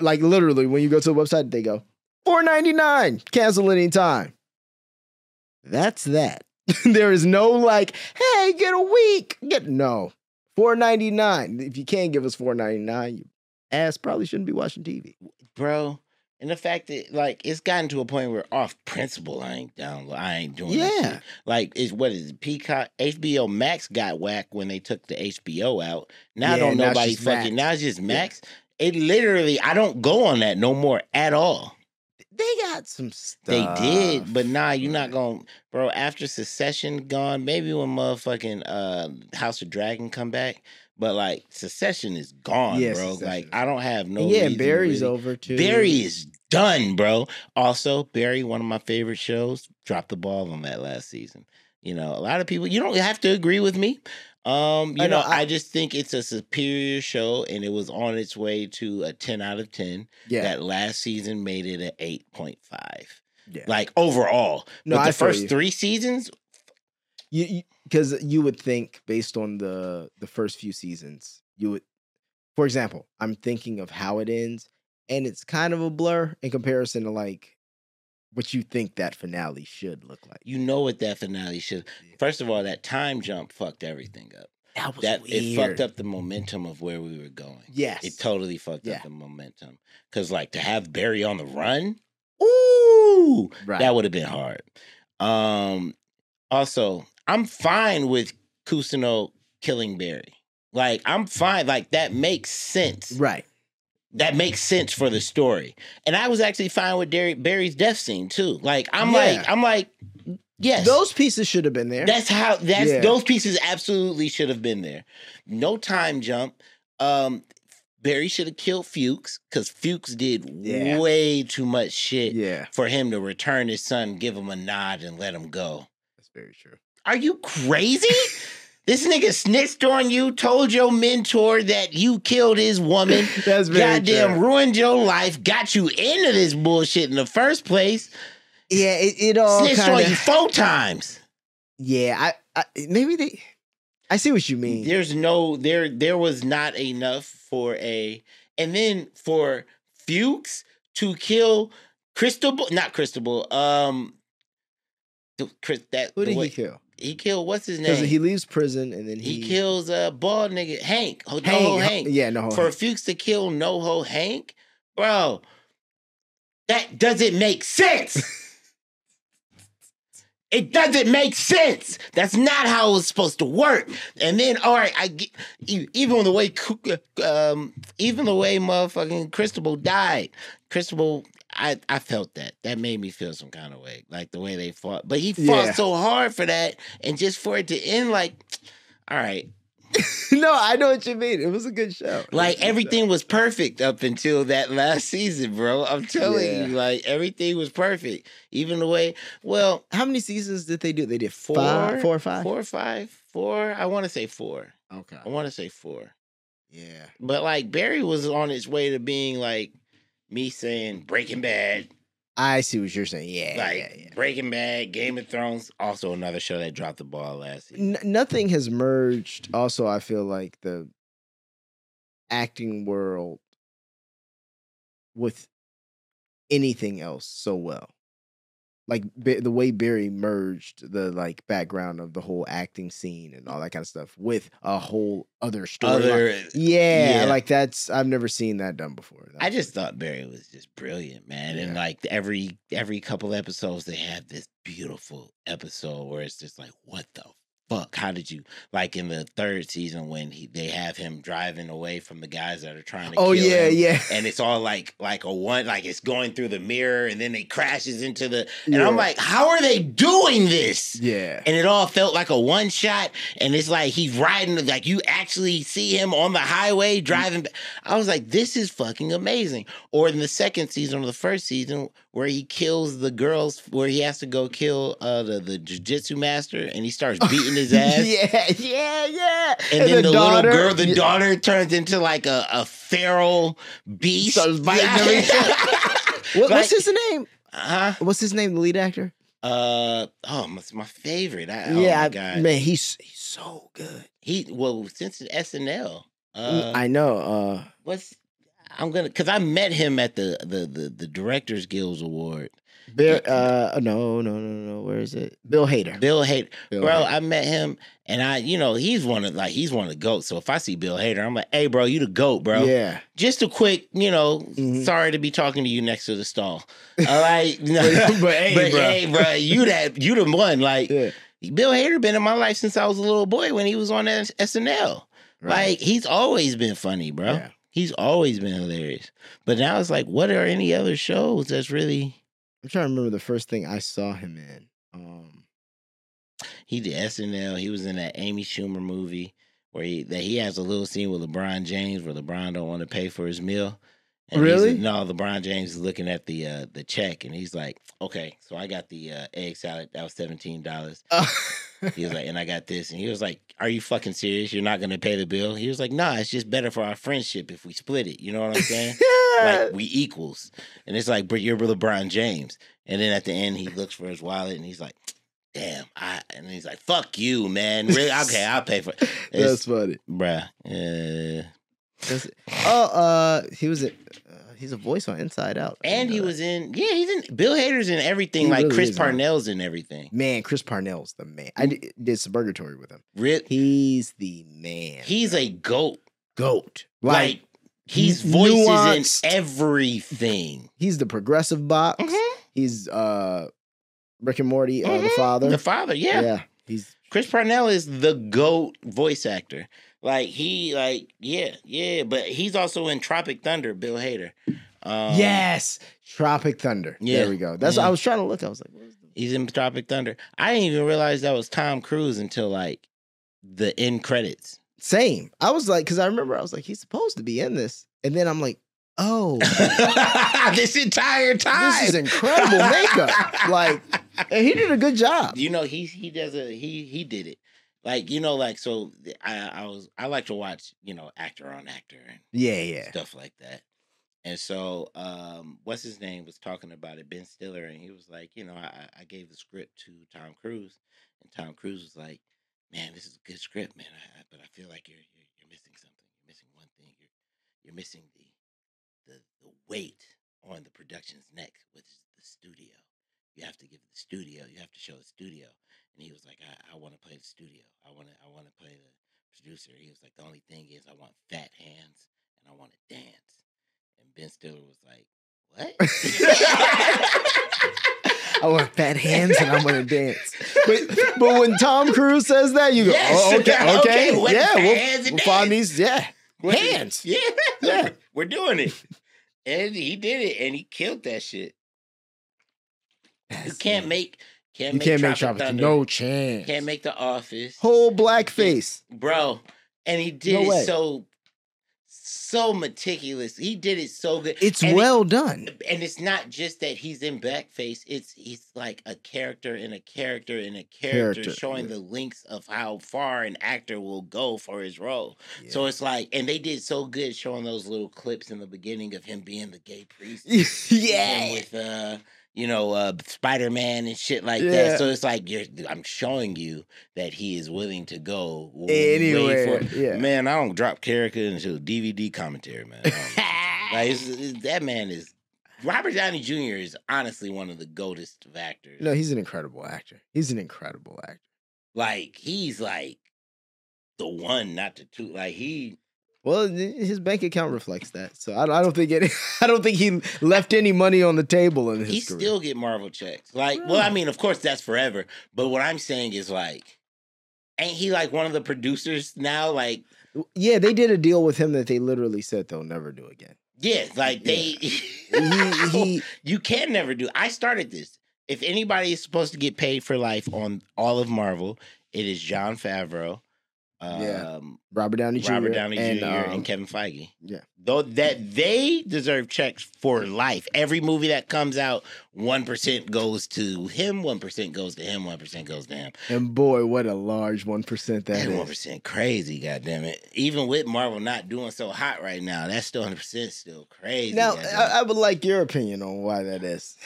like literally when you go to the website, they go, $4.99, cancel any time. That's that. There is no like, hey, get a week. No, $4.99. If you can't give us $4.99, your ass probably shouldn't be watching TV. Bro, And the fact that, like, it's gotten to a point where off principle, I ain't doing that shit. Like, what is it? Peacock, HBO Max got whacked when they took the HBO out. Now it's just Max. Yeah. It literally, I don't go on that no more at all. They got some stuff. They did, but nah, you're not gonna, bro, after Succession gone, maybe when motherfucking House of Dragon come back. But, like, Succession is gone, bro. Succession. Like, I don't have no reason. Yeah, Barry's really over, too. Barry is done, bro. Also, Barry, one of my favorite shows, dropped the ball on that last season. You know, a lot of people, you don't have to agree with me. I just think it's a superior show, and it was on its way to a 10 out of 10. Yeah. That last season made it an 8.5. Yeah. Like, overall. No, but the first three seasons... Because you would think, based on the first few seasons, you would, for example, I'm thinking of how it ends, and it's kind of a blur in comparison to, like, what you think that finale should look like. You know what that finale should. First of all, that time jump fucked everything up. That was weird. It fucked up the momentum of where we were going. Yes. It totally fucked up the momentum. Because, like, to have Barry on the run, that would have been hard. Also, I'm fine with Cousineau killing Barry. Like, I'm fine. Like, that makes sense. Right. That makes sense for the story. And I was actually fine with Barry's death scene too. Like, I'm like, yes. Those pieces should have been there. Those pieces absolutely should have been there. No time jump. Barry should have killed Fuchs, because Fuchs did way too much shit for him to return his son, give him a nod, and let him go. That's very true. Are you crazy? This nigga snitched on you, told your mentor that you killed his woman. That's very goddamn true. Ruined your life, got you into this bullshit in the first place. Yeah, it all snitched on you 4 times. Yeah, I see what you mean. There was not enough for and then for Fuchs to kill who did he kill? He killed, what's his name? Because he leaves prison and then he kills a bald nigga, Hank. NoHo Hank. Yeah, NoHo Hank. For Fuchs to kill NoHo Hank, bro, that doesn't make sense. It doesn't make sense. That's not how it was supposed to work. And then, all right, I get, even the way motherfucking Cristobal died. Cristobal, I felt that. That made me feel some kind of way, like the way they fought. But he fought so hard for that, and just for it to end, like, all right. No, I know what you mean. It was a good show. Like, everything was perfect up until that last season, bro. I'm telling you, like, everything was perfect. Even the way, well. How many seasons did they do? They did 4? 4 or 5? 4 or 5. 4? I want to say 4. Okay. I want to say 4. Yeah. But, like, Barry was on his way to being, like, me saying Breaking Bad. I see what you're saying. Yeah, like Breaking Bad, Game of Thrones, also another show that dropped the ball last season. Nothing has merged. Also, I feel like the acting world with anything else so well. Like the way Barry merged the like background of the whole acting scene and all that kind of stuff with a whole other story. Like that's, I've never seen that done before. That I just thought Barry was just brilliant, man. Yeah. And like every couple episodes, they have this beautiful episode where it's just like, what the fuck? How did you, like in the third season when they have him driving away from the guys that are trying to kill him. And it's all like a one, like it's going through the mirror and then it crashes into the, and I'm like, how are they doing this? Yeah. And it all felt like a one shot, and it's like he's riding, like you actually see him on the highway driving. I was like, this is fucking amazing. Or in the second season or the first season where he kills the girls, where he has to go kill the jujitsu master, and he starts beating his ass. And then the daughter, little girl, the daughter turns into like a feral beast. So what's his name? What's his name, the lead actor? It's my favorite. My God. Man, he's so good. Since SNL. I know. I'm gonna, because I met him at the Directors Guild Award. No. Where is it? Bill Hader. Bill Hader. Bro, I met him, and he's one of the GOATs. So if I see Bill Hader, I'm like, hey, bro, you the GOAT, bro. Yeah. Just a quick, sorry to be talking to you next to the stall. All right. But hey, bro, you the one. Like, yeah. Bill Hader been in my life since I was a little boy when he was on SNL. Right. Like, he's always been funny, bro. Yeah. He's always been hilarious. But now it's like, what are any other shows that's really... I'm trying to remember the first thing I saw him in. He did SNL. He was in that Amy Schumer movie where he has a little scene with LeBron James where LeBron don't want to pay for his meal. And really? LeBron James is looking at the check, and he's like, okay, so I got the egg salad. That was $17. He was like, and I got this. And he was like, are you fucking serious? You're not going to pay the bill? He was like, nah, it's just better for our friendship if we split it. You know what I'm saying? Like, we equals. And it's like, but you're LeBron James. And then at the end, he looks for his wallet, and he's like, damn. And he's like, fuck you, man. Really? Okay, I'll pay for it. That's funny. Bruh. Yeah. He's a voice on Inside Out. And he was in, Bill Hader's in everything, like Chris Parnell's in everything. Man, Chris Parnell's the man. I did Suburgatory with him. He's the man. He's a GOAT. GOAT. Like he's voices nuanced. In everything. He's the progressive box. Mm-hmm. He's Rick and Morty, mm-hmm. The father. The father, yeah. Yeah. Chris Parnell is the GOAT voice actor. Like, but he's also in Tropic Thunder, Bill Hader. Yes, Tropic Thunder. Yeah. There we go. That's what I was trying to look. I was like, what is this? He's in Tropic Thunder. I didn't even realize that was Tom Cruise until, like, the end credits. Same. I was like, because I remember, I was like, he's supposed to be in this. And then I'm like, oh. This entire time. This is incredible makeup. Like, and he did a good job. You know, he did it. Like, so I like to watch, actor on actor and stuff like that. And so what's his name was talking about it, Ben Stiller, and he was like, I gave the script to Tom Cruise, and Tom Cruise was like, man, this is a good script, man, but I feel like you're missing something. You're missing one thing. You're missing the weight on the production's neck, which is the studio. You have to show the studio. And he was like, I want to play the studio. I want to play the producer. He was like, the only thing is I want fat hands and I want to dance. And Ben Stiller was like, what? I want fat hands and I want to dance. But when Tom Cruise says that, you go, okay. We'll find these, hands. Yeah. We're doing it. And he did it, and he killed that shit. That's You can't make Tropic Thunder. No chance. Can't make The Office. Whole blackface. Bro. And he did so meticulous. He did it so good. It's well done. And it's not just that he's in blackface. It's like a character in a character in a character showing the links of how far an actor will go for his role. Yeah. So it's like, and they did so good showing those little clips in the beginning of him being the gay priest. Yeah. With, Spider-Man and shit like that. So it's like, I'm showing you that he is willing to go anywhere. Man, I don't drop character until DVD commentary, man. Like, that man is... Robert Downey Jr. is honestly one of the GOATest of actors. No, he's an incredible actor. Like, he's like the one, not the two. Like, he... Well, his bank account reflects that, so I don't think he left any money on the table in his career. He still get Marvel checks, like. Really? Well, I mean, of course that's forever, but what I'm saying is, like, ain't he like one of the producers now? Like, yeah, they did a deal with him that they literally said they'll never do again. Yeah, like you can never do. I started this. If anybody is supposed to get paid for life on all of Marvel, it is Jon Favreau. Robert Downey Jr. And Kevin Feige. Yeah. Though that they deserve checks for life. Every movie that comes out, 1% goes to him, 1% goes to him, 1% goes to him. And boy, what a large 1% that is. 1% crazy, goddammit. Even with Marvel not doing so hot right now, that's still 100% still crazy. Now, I would like your opinion on why that is.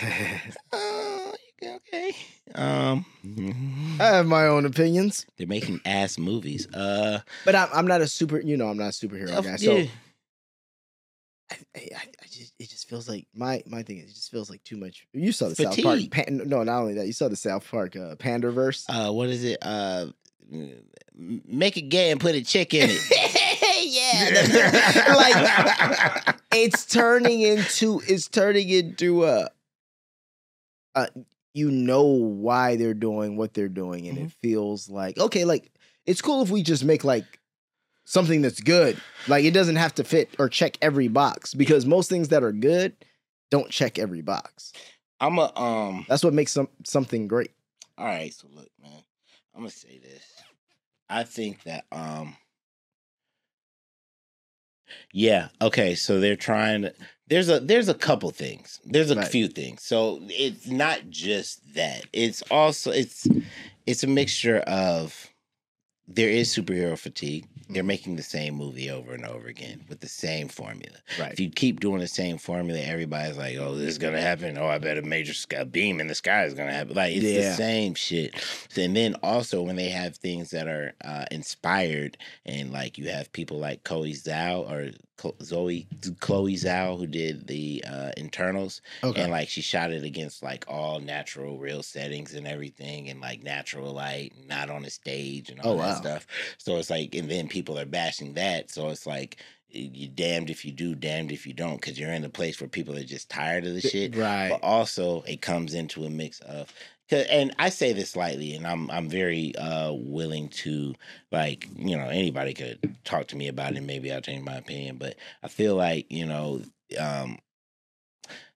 Okay. I have my own opinions. They're making ass movies. But I'm not a superhero guy. So I just it just feels like my thing is it just feels like too much. You saw the fatigue. South Park. No, not only that, you saw the South Park Pandaverse. What is it? Make it gay and put a chick in it. Yeah, like it's turning into a you know why they're doing what they're doing, and it feels like okay, like it's cool if we just make like something that's good. Like it doesn't have to fit or check every box, because most things that are good don't check every box. That's what makes something great. All right, so look, man, I'm gonna say this. I think that yeah, okay, so they're trying to, there's a couple things. There's a few things. So it's not just that. It's also it's a mixture of there is superhero fatigue. They're making the same movie over and over again with the same formula. Right. If you keep doing the same formula, everybody's like, oh, this is going to happen. Oh, I bet a major beam in the sky is going to happen. Like, it's the same shit. And then also when they have things that are inspired, and like you have people like Chloe Zhao, who did the Internals, and like she shot it against like all natural, real settings and everything, and like natural light, not on a stage and all that stuff. So it's like, and then people are bashing that. So it's like, you're damned if you do, damned if you don't, because you're in a place where people are just tired of the shit. Right. But also, it comes into a mix of. And I say this lightly, and I'm very willing to, like, you know, anybody could talk to me about it, and maybe I'll change my opinion, but I feel like, you know,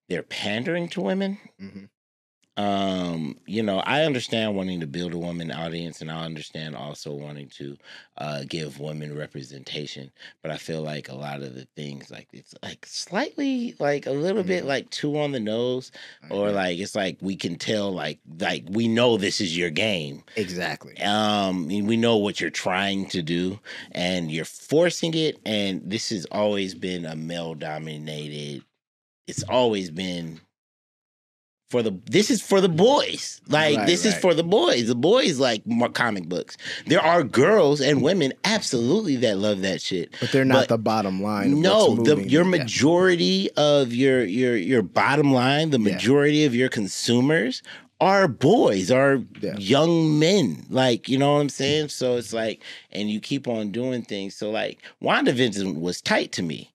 they're pandering to women. Mm-hmm. You know, I understand wanting to build a woman audience, and I understand also wanting to give women representation, but I feel like a lot of the things, like, it's like slightly, like a little bit like too on the nose, or like it's like we can tell, like we know this is your game. Exactly. We know what you're trying to do, and you're forcing it, and this has always been a male-dominated, it's always been this is for the boys. Like, this is for the boys. The boys like more comic books. There are girls and women absolutely that love that shit, but they're not the bottom line. No, your majority of your bottom line, the majority of your consumers are boys, are young men. Like, you know what I'm saying? So it's like, and you keep on doing things. So like, WandaVision was tight to me.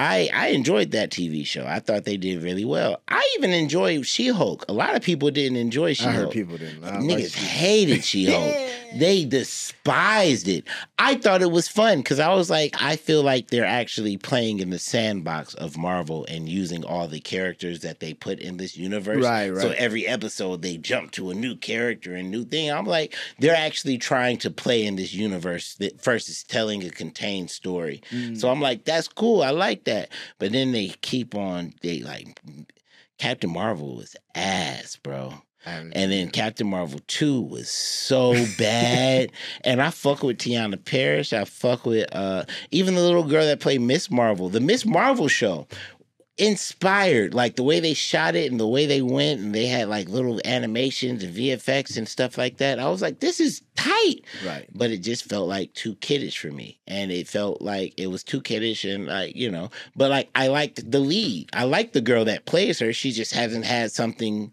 I enjoyed that TV show. I thought they did really well. I even enjoyed She-Hulk. A lot of people didn't enjoy She-Hulk. I heard people didn't. Niggas hated She-Hulk. They despised it. I thought it was fun because I was like, I feel like they're actually playing in the sandbox of Marvel and using all the characters that they put in this universe. Right. So every episode they jump to a new character and new thing. I'm like, they're actually trying to play in this universe that first is telling a contained story. Mm. So I'm like, that's cool. I like that. But then they keep on, they like, Captain Marvel was ass, bro. And then Captain Marvel 2 was so bad. And I fuck with Tiana Parrish. I fuck with even the little girl that played Ms. Marvel. The Ms. Marvel show inspired, like the way they shot it and the way they went, and they had like little animations and VFX and stuff like that. I was like, this is tight. Right. But it just felt like too kiddish for me. And it felt like it was too kiddish, and like, you know, but like I liked the lead. I liked the girl that plays her. She just hasn't had something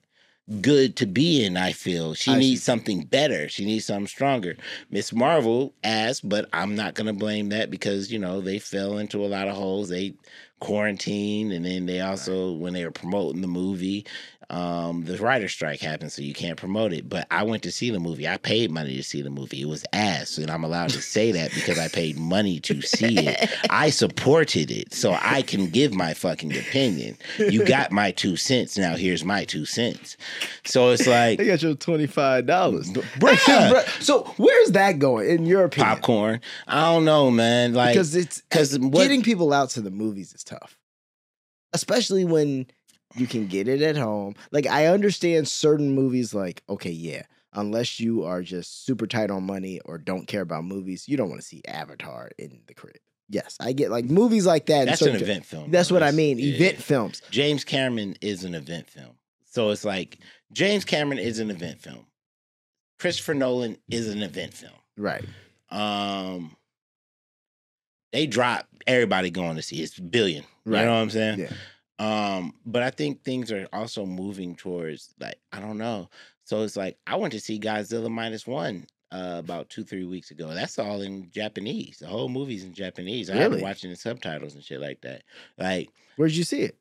good to be in, I feel. She needs something better. She needs something stronger. Ms. Marvel asked, but I'm not going to blame that because, you know, they fell into a lot of holes. They quarantined, and then they also, when they were promoting the movie, the writer's strike happened, so you can't promote it. But I went to see the movie. I paid money to see the movie. It was ass, and I'm allowed to say that because I paid money to see it. I supported it, so I can give my fucking opinion. You got my 2 cents. Now here's my 2 cents. So it's like, they got your $25. So where's that going in your opinion? Popcorn. I don't know, man. Like, because it's getting people out to the movies is tough, especially when you can get it at home. Like, I understand certain movies, like, okay, yeah, unless you are just super tight on money or don't care about movies, you don't want to see Avatar in the crib. Yes, I get, like, movies like that. That's an event film. That's what I mean, event films. James Cameron is an event film. So it's like, James Cameron is an event film. Christopher Nolan is an event film. Right. they drop everybody going to see. It's billion. Right. You know what I'm saying? Yeah. But I think things are also moving towards, like, I don't know. So it's like, I went to see Godzilla Minus One about 2-3 weeks ago. That's all in Japanese. The whole movie's in Japanese. Really? I haven't watching the subtitles and shit like that. Like, where'd you see it?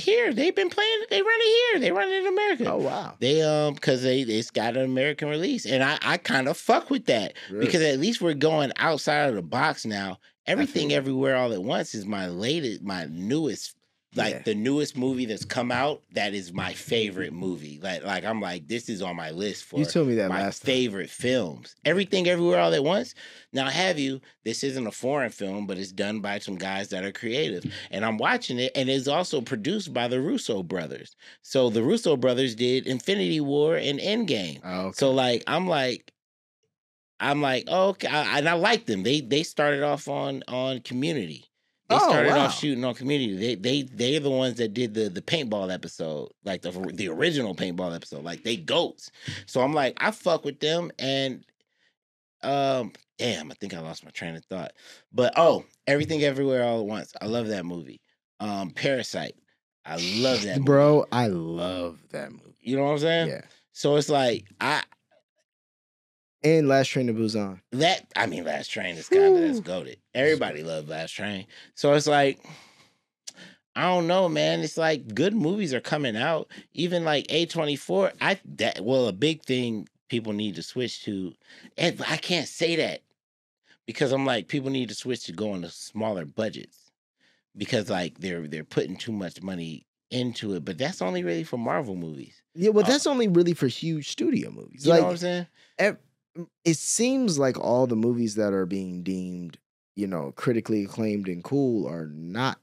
Here. They've been playing it. They run it here. They run it in America. Oh, wow. They, because it's got an American release. And I kind of fuck with that. Really? Because at least we're going outside of the box now. Everything Everywhere All at Once is my latest, my newest, like, the newest movie that's come out. That is my favorite movie. Like I'm like, this is on my list for you told me that my last favorite films. Everything Everywhere All at Once. Now, this isn't a foreign film, but it's done by some guys that are creative. And I'm watching it, and it's also produced by the Russo brothers. So the Russo brothers did Infinity War and Endgame. Oh, okay. So, like, I'm like, oh, okay. And I like them. They started off on Community. They started off shooting on Community. They're the ones that did the paintball episode, like the original paintball episode. Like, they goats. So I'm like, I fuck with them. And damn, I think I lost my train of thought. But Everything Everywhere All at Once. I love that movie. Parasite. I love that movie. Bro, I love that movie. You know what I'm saying? Yeah. So it's like and Last Train to Busan. Last Train is kind of that's goated. Everybody loved Last Train. So it's like, I don't know, man. It's like good movies are coming out. Even like A24, a big thing people need to switch to, and I can't say that because I'm like, people need to switch to going to smaller budgets because like they're putting too much money into it, but that's only really for Marvel movies. Yeah, well, that's only really for huge studio movies. You know what I'm saying? It seems like all the movies that are being deemed, critically acclaimed and cool are not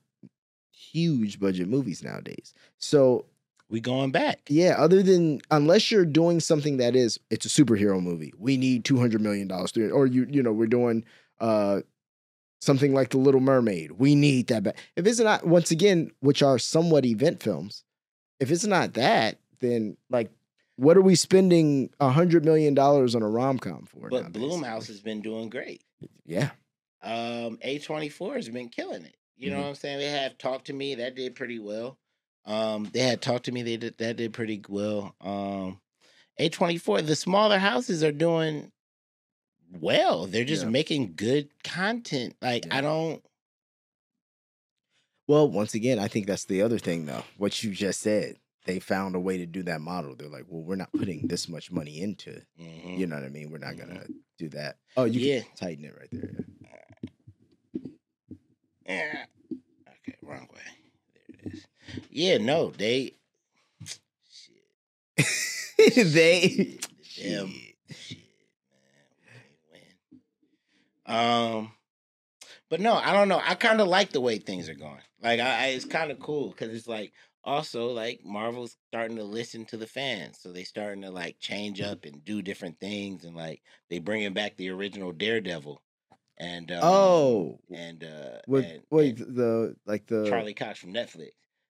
huge budget movies nowadays. So we going back. Yeah, unless you're doing something that is, it's a superhero movie. We need $200 million. Or, we're doing something like The Little Mermaid. We need that back. If it's not, once again, which are somewhat event films, if it's not that, then like, what are we spending $100 million on a rom-com for? But Blumhouse has been doing great. Yeah. A24 has been killing it. You know what I'm saying? They have Talk to Me. That did pretty well. That did pretty well. A24, the smaller houses are doing well. They're just making good content. Like, Well, once again, I think that's the other thing, though, what you just said. They found a way to do that model. They're like, well, we're not putting this much money into it. You know what I mean? We're not going to do that. Oh, you can tighten it right there. Yeah. Okay, wrong way. There it is. Yeah, no, they... Shit. Damn. Shit, man. We win. But no, I don't know. I kind of like the way things are going. Like, it's kind of cool because it's like... Also, like, Marvel's starting to listen to the fans. So they starting to, like, change up and do different things. And, like, they bringing back the original Daredevil. And, the Charlie Cox from Netflix.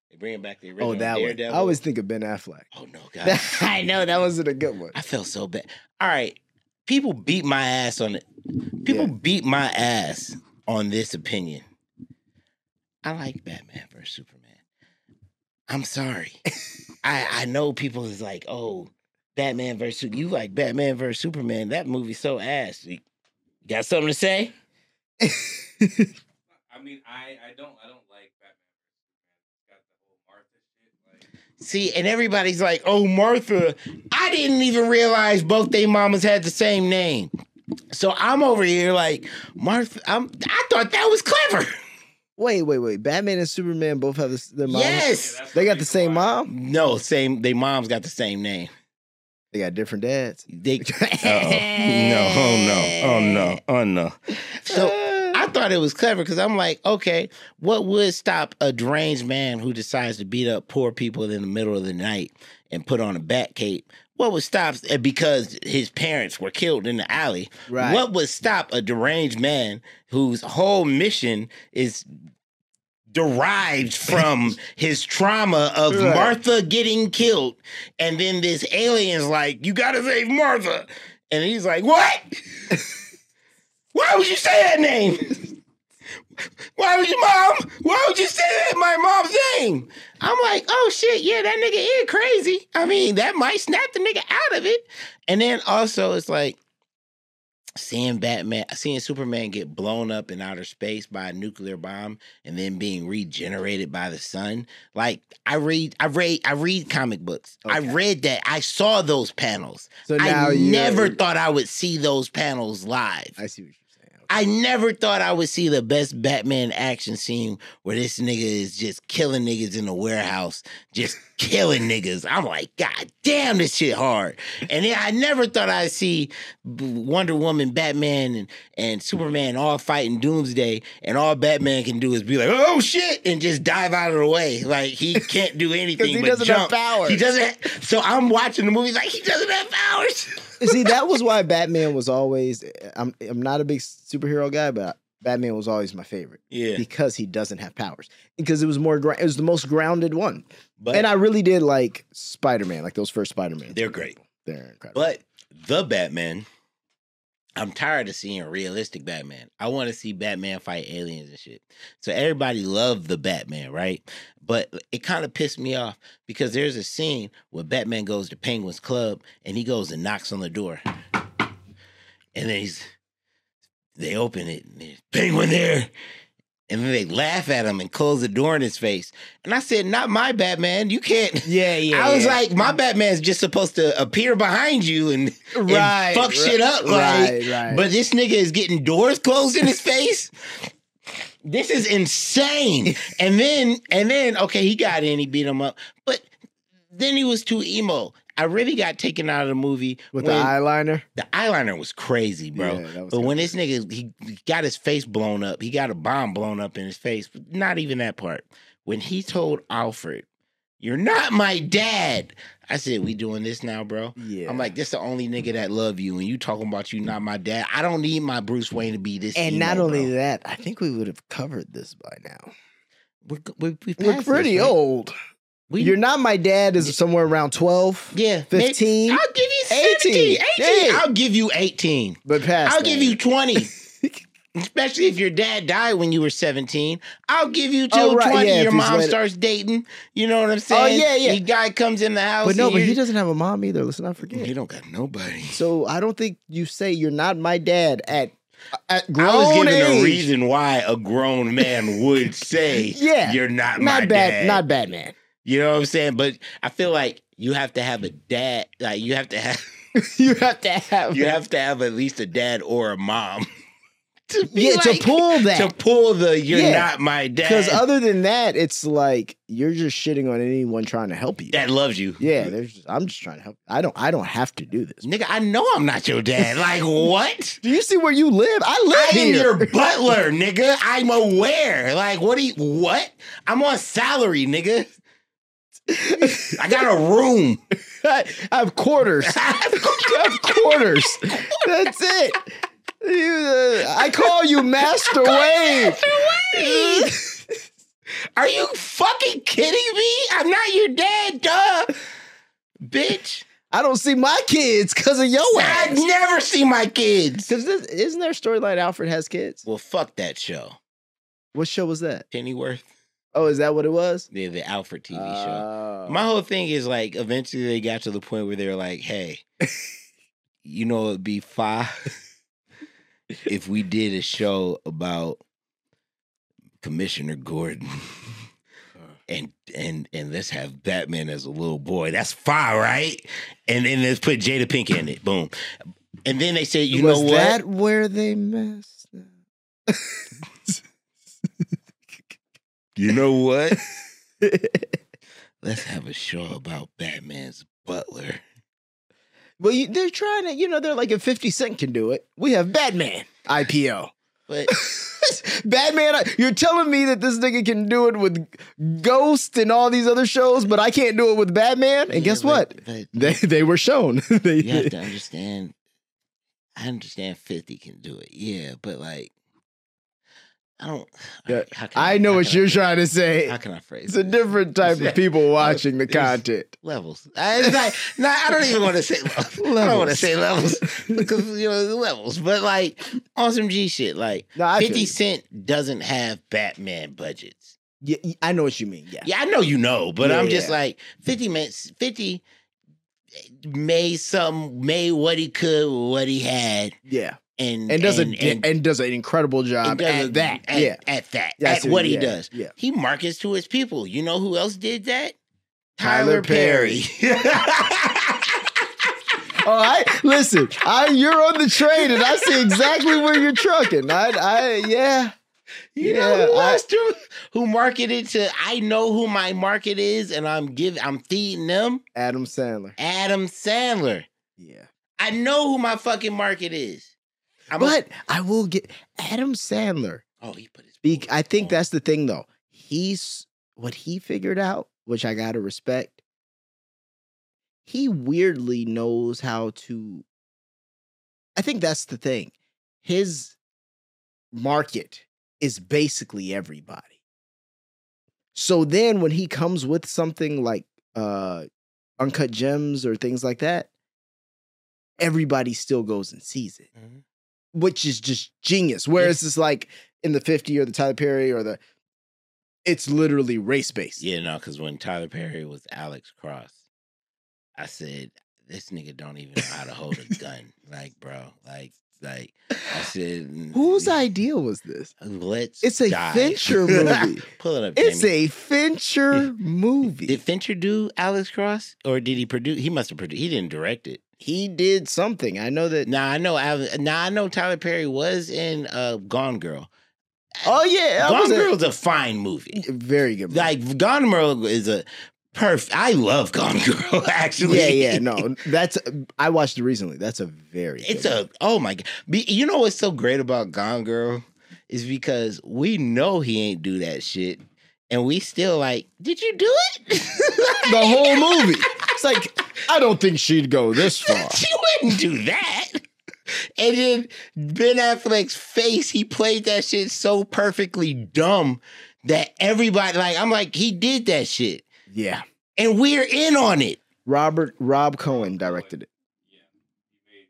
They bringing back the original Daredevil. I always think of Ben Affleck. Oh, no, God. I know, that wasn't a good one. I felt so bad. All right. People beat my ass on it. This opinion. I like Batman versus Superman. I'm sorry. I know people is like, oh, Batman versus Superman. You like Batman versus Superman. That movie's so ass. You got something to say? I mean, I don't like Batman. Got the whole Martha shit. See, and everybody's like, oh, Martha. I didn't even realize both they mamas had the same name. So I'm over here like, Martha, I thought that was clever. Wait. Batman and Superman both have their moms? Yes. Yeah, they got the same mom? No, their moms got the same name. They got different dads. Oh, no. So I thought it was clever because I'm like, okay, what would stop a deranged man who decides to beat up poor people in the middle of the night and put on a bat cape? What would stop, because his parents were killed in the alley, right? What would stop a deranged man whose whole mission is derived from his trauma of Martha getting killed, and then this alien's like, you gotta save Martha. And he's like, what? Why would you say that name? Why would your mom? Why would you say that my mom's name? I'm like, oh shit, yeah, that nigga is crazy. I mean, that might snap the nigga out of it. And then also, it's like seeing Superman get blown up in outer space by a nuclear bomb and then being regenerated by the sun. Like I read comic books. Okay. I read that. I saw those panels. So now I never thought I would see those panels live. I see what you're saying. I never thought I would see the best Batman action scene where this nigga is just killing niggas in the warehouse, just killing niggas. I'm like, God damn, this shit hard. And then I never thought I'd see Wonder Woman, Batman, and Superman all fighting Doomsday, and all Batman can do is be like, oh shit, and just dive out of the way. Like, he can't do anything he but doesn't jump. Have powers. He doesn't have, so I'm watching the movies like, he doesn't have powers. See, that was why Batman was always, I'm not a big superhero guy, but Batman was always my favorite. Yeah. Because he doesn't have powers. Because it was it was the most grounded one. But, and I really did like Spider-Man, like those first Spider-Man. They're great. They're incredible. But the Batman, I'm tired of seeing realistic Batman. I want to see Batman fight aliens and shit. So everybody loved the Batman, right? But it kind of pissed me off because there's a scene where Batman goes to Penguin's Club and he goes and knocks on the door. And then they open it, and there's Penguin there. And then they laugh at him and close the door in his face. And I said, not my Batman. You can't. Yeah. I was like, my Batman's just supposed to appear behind you and fuck shit up. Right. But this nigga is getting doors closed in his face? This is insane. And then, okay, he got in. He beat him up. But then he was too emo. I really got taken out of the movie with the eyeliner. The eyeliner was crazy, bro. Yeah, but when this nigga, he got his face blown up. He got a bomb blown up in his face. But not even that part. When he told Alfred, "You're not my dad," I said, "We doing this now, bro?" Yeah. I'm like, "This the only nigga that love you, and you talking about you not my dad? I don't need my Bruce Wayne to be this." And emo, not only that, I think we would have covered this by now. We're pretty old. You're not my dad is somewhere around 12, 15. I'll give you 17, 18. I'll give you 18. But past I'll give you 20. Especially if your dad died when you were 17. I'll give you till 20. Yeah, your mom starts dating. You know what I'm saying? Oh, yeah. The guy comes in the house. But he doesn't have a mom either. Let's not forget. He don't got nobody. So I don't think you say you're not my dad at grown I was given age. A reason why a grown man would say you're not my dad. Not Batman. You know what I'm saying? But I feel like you have to have a dad. Like you have to have at least a dad or a mom. To pull that. To pull the you're not my dad. Because other than that, it's like you're just shitting on anyone trying to help you. That loves you. Yeah, I'm just trying to help. I don't have to do this. Nigga, I know I'm not your dad. Like what? Do you see where you live? I live here. I am your butler, nigga. I'm aware. Like what? I'm on salary, nigga. I got a room. I have quarters. That's it. I call you Master Wayne. Are you fucking kidding me? I'm not your dad, duh. Bitch. I don't see my kids because of your ass. I never see my kids. Isn't there a storyline Alfred has kids? Well, fuck that show. What show was that? Pennyworth. Oh, is that what it was? Yeah, the Alfred TV show. My whole thing is like, eventually they got to the point where they were like, hey, you know, it'd be fine if we did a show about Commissioner Gordon and let's have Batman as a little boy. That's fine, right? And then let's put Jada Pinkett in it. Boom. And then they said, you know what? Was that where they messed up? You know what? Let's have a show about Batman's butler. Well, they're trying to, they're like if 50 Cent can do it, we have Batman IPO. But Batman, you're telling me that this nigga can do it with Ghost and all these other shows, but I can't do it with Batman? And guess what? They were shown. You have to understand. I understand 50 can do it. Yeah, but like. I don't. Yeah, I know what you're trying to say. How can I phrase it? It's a different type of people watching the content. Levels. I don't even want to say levels. I don't want to say levels because you know the levels. But like on some G shit, like 50 Cent doesn't have Batman budgets. Yeah, I know what you mean. Yeah, I know you know, but I'm just like 50 made what he could, what he had. Yeah. And does an incredible job at what he does. Yeah. He markets to his people. You know who else did that? Tyler Perry. All right, listen, you're on the train, and I see exactly where you're trucking. You know who marketed to? I know who my market is, and I'm feeding them. Adam Sandler. Yeah, I know who my fucking market is. I will get Adam Sandler. Oh, he put his. I think that's the thing, though. He's what he figured out, which I gotta respect. He weirdly knows how to. I think that's the thing. His market is basically everybody. So then, when he comes with something like Uncut Gems or things like that, everybody still goes and sees it. Mm-hmm. Which is just genius. Whereas it's like in the 50 or the Tyler Perry or the, it's literally race based. Yeah, no, because when Tyler Perry was Alex Cross, I said, this nigga don't even know how to hold a gun. Like, bro, like I said. Whose idea was this? It's a Fincher movie. Pull it up, it's Jamie. A Fincher movie. Did Fincher do Alex Cross? Or did he produce? He must have produced. He didn't direct it. He did something. I know that. I know Tyler Perry was in Gone Girl. Oh yeah, Gone Girl's a fine movie. Very good movie. Like Gone Girl is a perfect. I love Gone Girl actually. Yeah, no. That's I watched it recently. That's a very good movie. Oh my god. You know what's so great about Gone Girl is because we know he ain't do that shit and we still like, did you do it? Like, the whole movie. It's like I don't think she'd go this far. She wouldn't do that. And then Ben Affleck's face, he played that shit so perfectly dumb that everybody, like, I'm like, he did that shit. Yeah. And we're in on it. Rob Cohen directed it. Yeah. He made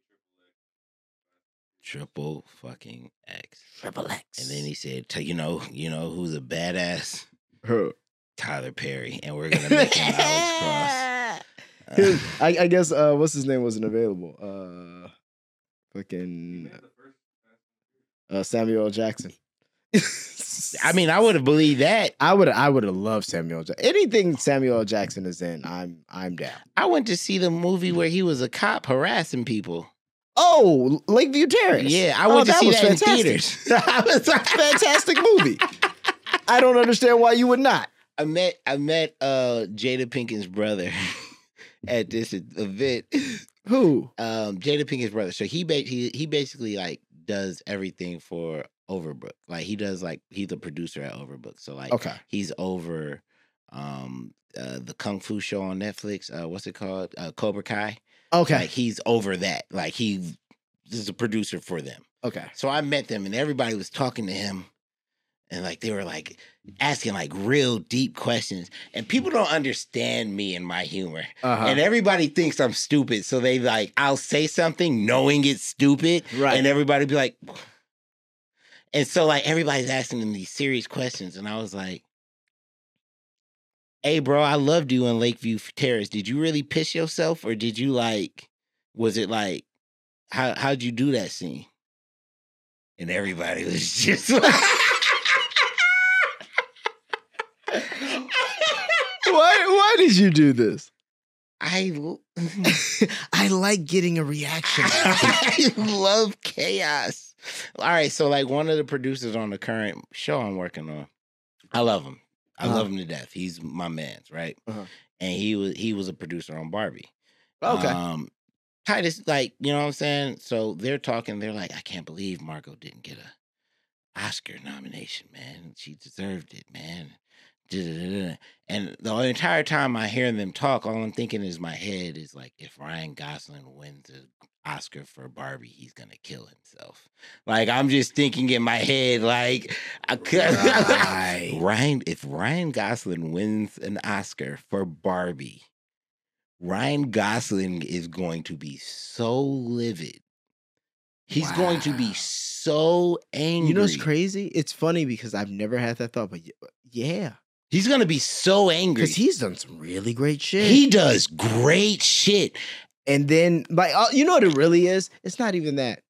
Triple fucking X. Triple X. And then he said, you know who's a badass? Who? Tyler Perry. And we're going to make him Alex Cross. I guess what's his name wasn't available. Samuel L. Jackson. I mean, I would have believed that. I would have loved Samuel L. Jackson. Anything Samuel L. Jackson is in, I'm down. I went to see the movie where he was a cop harassing people. Oh, Lakeview Terrace. Yeah, I went to see that in theaters. That was a fantastic movie. I don't understand why you would not. I met Jada Pinkett's brother. At this event, who Jada Pinkett's brother. So he basically like does everything for Overbrook. Like he does like he's a producer at Overbrook. So like he's over the Kung Fu show on Netflix. What's it called? Cobra Kai. Okay, like, he's over that. Like he is a producer for them. Okay, so I met them and everybody was talking to him. And like they were like asking like real deep questions, and people don't understand me and my humor, and everybody thinks I'm stupid. So they like I'll say something knowing it's stupid, right? And everybody be like, and so like everybody's asking them these serious questions, and I was like, "Hey, bro, I loved you in Lakeview Terrace. Did you really piss yourself, or did you like? Was it like how'd you do that scene?" And everybody was just like. Why did you do this? I like getting a reaction. I love chaos. All right, so like one of the producers on the current show I'm working on, I love him. I love him to death. He's my man's, right? Uh-huh. And he was a producer on Barbie. Okay. Titus, like, you know what I'm saying? So they're talking, they're like, I can't believe Margot didn't get an Oscar nomination, man. She deserved it, man. And the entire time I hear them talk, all I'm thinking is my head is like, if Ryan Gosling wins an Oscar for Barbie, he's going to kill himself. Like, I'm just thinking in my head, like, I could, right. If Ryan Gosling wins an Oscar for Barbie, Ryan Gosling is going to be so livid. He's going to be so angry. You know what's crazy? It's funny because I've never had that thought, but yeah. He's going to be so angry. Because he's done some really great shit. He does great shit. And then, like, you know what it really is? It's not even that.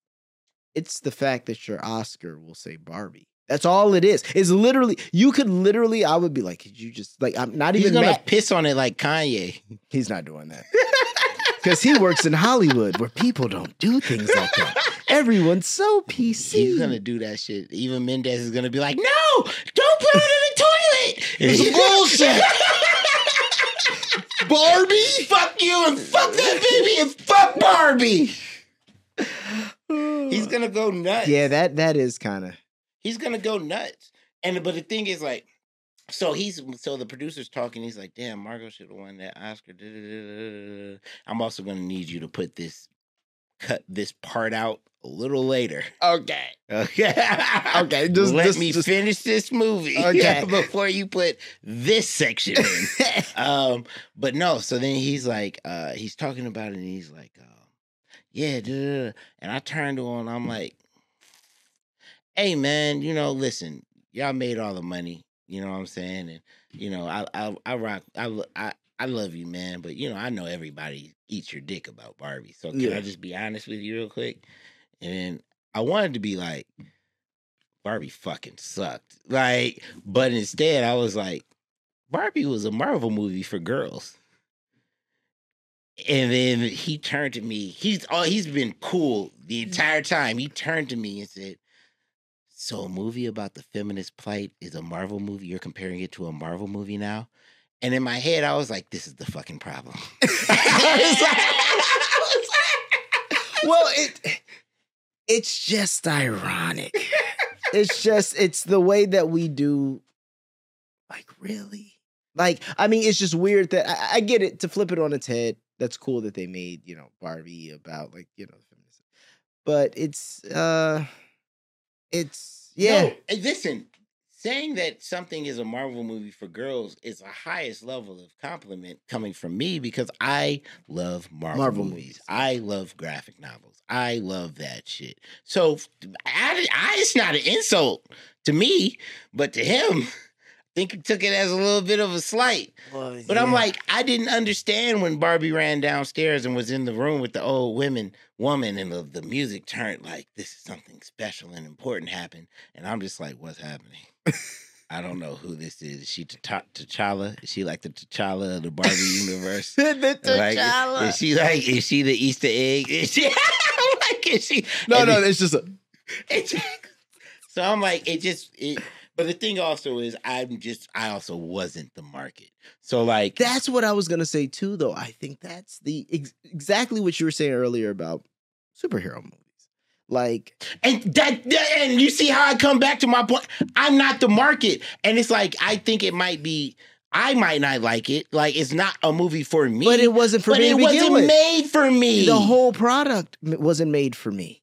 It's the fact that your Oscar will say Barbie. That's all it is. It's literally, you could literally, I would be like, could you just, like, I'm not even mad. He's going to piss on it like Kanye. He's not doing that. Because he works in Hollywood where people don't do things like that. Everyone's so PC. He's going to do that shit. Even Mendez is going to be like, no, don't put it in the toilet. It's bullshit. Barbie? Fuck you and fuck that baby and fuck Barbie. He's going to go nuts. Yeah, that is kind of. He's going to go nuts. But the thing is, like, so the producer's talking. He's like, damn, Margot should have won that Oscar. I'm also going to need you to cut this part out a little later. Okay. Just let me finish this movie before you put this section in. But no, so then he's like, he's talking about it and he's like, yeah. And I turned to him. I'm like, hey man, you know, listen, y'all made all the money. You know what I'm saying? And you know, I love you, man, but you know, I know everybody eats your dick about Barbie. So can I just be honest with you real quick? And I wanted to be like, Barbie fucking sucked. Like, but instead I was like, Barbie was a Marvel movie for girls. And then he turned to me. He's been cool the entire time. He turned to me and said, so a movie about the feminist plight is a Marvel movie? You're comparing it to a Marvel movie now? And in my head, I was like, this is the fucking problem. Well, it's just ironic. It's the way that we do, like, really? Like, I mean, it's just weird that, I get it, to flip it on its head, that's cool that they made, you know, Barbie about, like, you know, feminism. But it's, yeah. No, listen. Saying that something is a Marvel movie for girls is the highest level of compliment coming from me because I love Marvel movies. I love graphic novels. I love that shit. So it's not an insult to me, but to him, I think he took it as a little bit of a slight. Well, but yeah. I'm like, I didn't understand when Barbie ran downstairs and was in the room with the old woman and the music turned like, this is something special and important happened. And I'm just like, what's happening? I don't know who this is. Is she T'Challa? Is she like the T'Challa of the Barbie universe? The T'Challa. Like, is she the Easter egg? Is she, like, is she? No, it's just so I'm like, but the thing also is I also wasn't the market. So like. That's what I was going to say too, though. I think that's exactly what you were saying earlier about superhero movies. Like, and you see how I come back to my point. I'm not the market. And it's like, I think it might be, I might not like it. Like, it's not a movie for me. But it wasn't for me. But it wasn't made for me. The whole product wasn't made for me.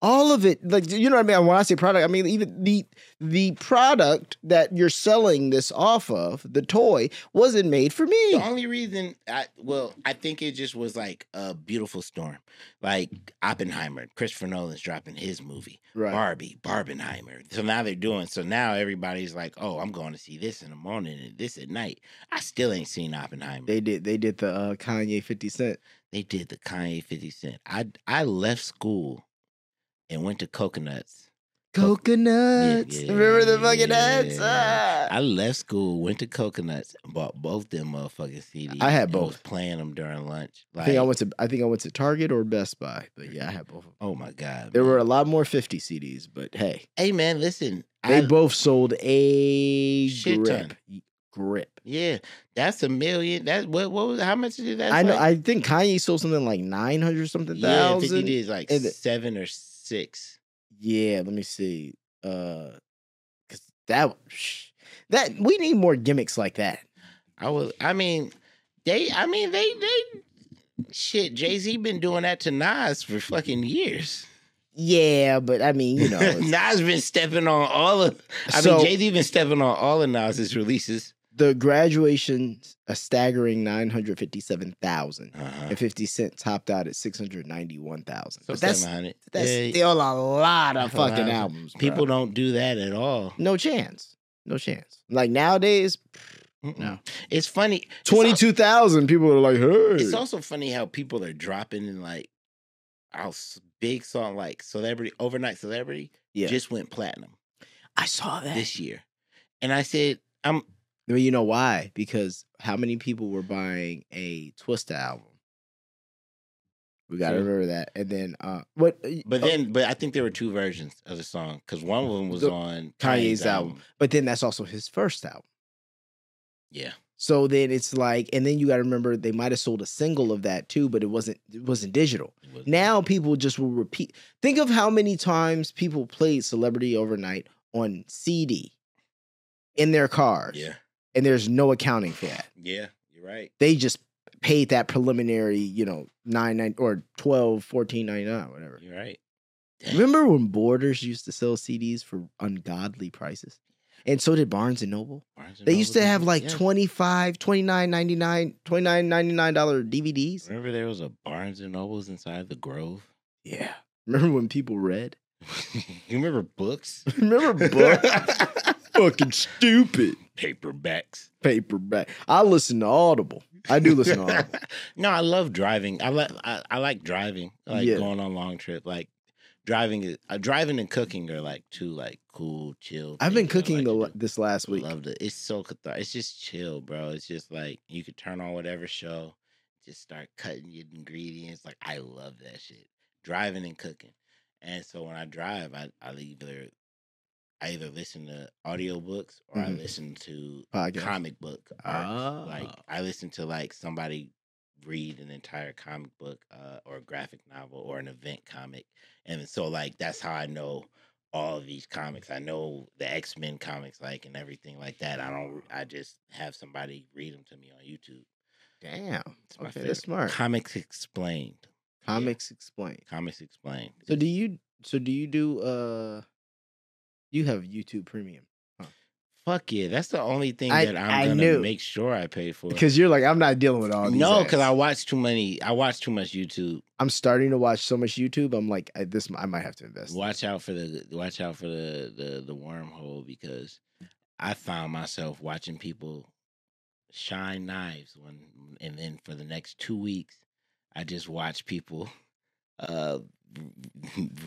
All of it. Like, you know what I mean? When I say product, I mean, even the product that you're selling this off of, the toy, wasn't made for me. The only reason, I think it just was like a beautiful storm. Like Oppenheimer, Christopher Nolan's dropping his movie. Right. Barbie, Barbenheimer. So now everybody's like, oh, I'm going to see this in the morning and this at night. I still ain't seen Oppenheimer. They did the Kanye 50 Cent. They did the Kanye 50 Cent. I left school. And went to Coconuts. Coconuts. Yeah. Remember the fucking nuts? Ah. I left school, went to Coconuts, and bought both them motherfucking CDs. I had both. I was playing them during lunch. Like, I think I went to Target or Best Buy, but yeah, I had both. Oh my God. There were a lot more 50 CDs, but hey. Hey man, listen. They both sold a shit ton. Grip. Yeah. That's a million. That's what was, how much did that? I know. I think Kanye sold something like 900 something thousand. Yeah, I think he did like 7 or 6. Yeah, let me see. Cause that That we need more gimmicks like that. Shit, Jay-Z been doing that to Nas for fucking years. Yeah, but I mean, you know. Nas been stepping on all of... Jay-Z been stepping on all of Nas's releases. The graduations, a staggering 957,000. And 50 Cent topped out at 691,000. So that's still a lot of fucking albums. People don't do that at all. No chance. No chance. Like nowadays... No, it's funny. 22,000 people are like, hey. It's also funny how people are dropping in like our big song, like Celebrity, Overnight Celebrity, just went platinum. I saw that this year, and I said, you know why? Because how many people were buying a Twista album? We gotta remember that. And then, but I think there were two versions of the song because one of them was on Kanye's album, but then that's also his first album. Yeah. So then it's like, and then you got to remember they might have sold a single of that too, but it wasn't digital. Now people just will repeat. Think of how many times people played Celebrity Overnight on CD in their cars. Yeah. And there's no accounting for that. Yeah, you're right. They just paid that preliminary, you know, $12, $14.99, whatever. You're right. Damn. Remember when Borders used to sell CDs for ungodly prices? And so did Barnes & Noble. They used to have like $25, $29.99, $29.99 DVDs. Remember there was a Barnes & Noble's inside the Grove? Yeah. Remember when people read? You remember books? Remember books? Fucking stupid. Paperbacks. I listen to Audible. I do listen to Audible. No, I love driving. I like driving. I like going on long trip. Like. Driving and cooking are like two like cool, chill. I've been cooking this last week. Loved it. It's so cathartic. It's just chill, bro. It's just like you could turn on whatever show, just start cutting your ingredients. Like I love that shit. Driving and cooking. And so when I drive, I either listen to audiobooks or I listen to comic book. Like I listen to like somebody read an entire comic book or a graphic novel or an event comic. And so like that's how I know all of these comics. I know the X-Men comics like and everything like that. I just have somebody read them to me on YouTube. Damn. Okay, that's smart. Comics Explained. Comics Explained. So do you you have YouTube Premium? Fuck yeah, that's the only thing that I'm going to make sure I pay for. Because you're like, I'm not dealing with all these. No, because I watch too much YouTube. I'm starting to watch so much YouTube, I'm like, I might have to invest. Watch out for the wormhole, because I found myself watching people shine knives and then for the next 2 weeks, I just watched people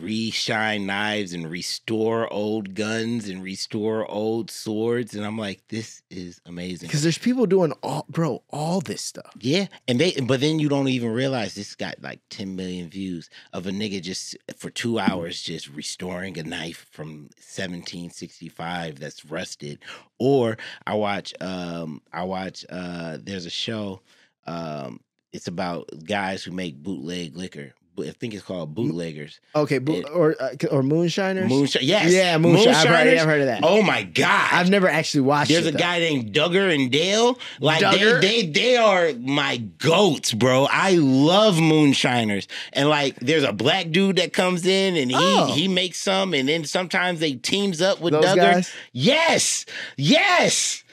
reshine knives and restore old guns and restore old swords, and I'm like, this is amazing because there's people doing all this stuff. Yeah, and then you don't even realize this got like 10 million views of a nigga just for 2 hours just restoring a knife from 1765 that's rusted. Or I watch there's a show, it's about guys who make bootleg liquor. I think it's called Bootleggers. Okay, or Moonshiners? Yes. Yeah, Moonshiners. I've heard of that. Oh, my God. I've never actually watched it. There's a guy named Duggar and Dale. Like, they are my goats, bro. I love Moonshiners. And, like, there's a black dude that comes in, and he makes some, and then sometimes they teams up with Duggar. Yes.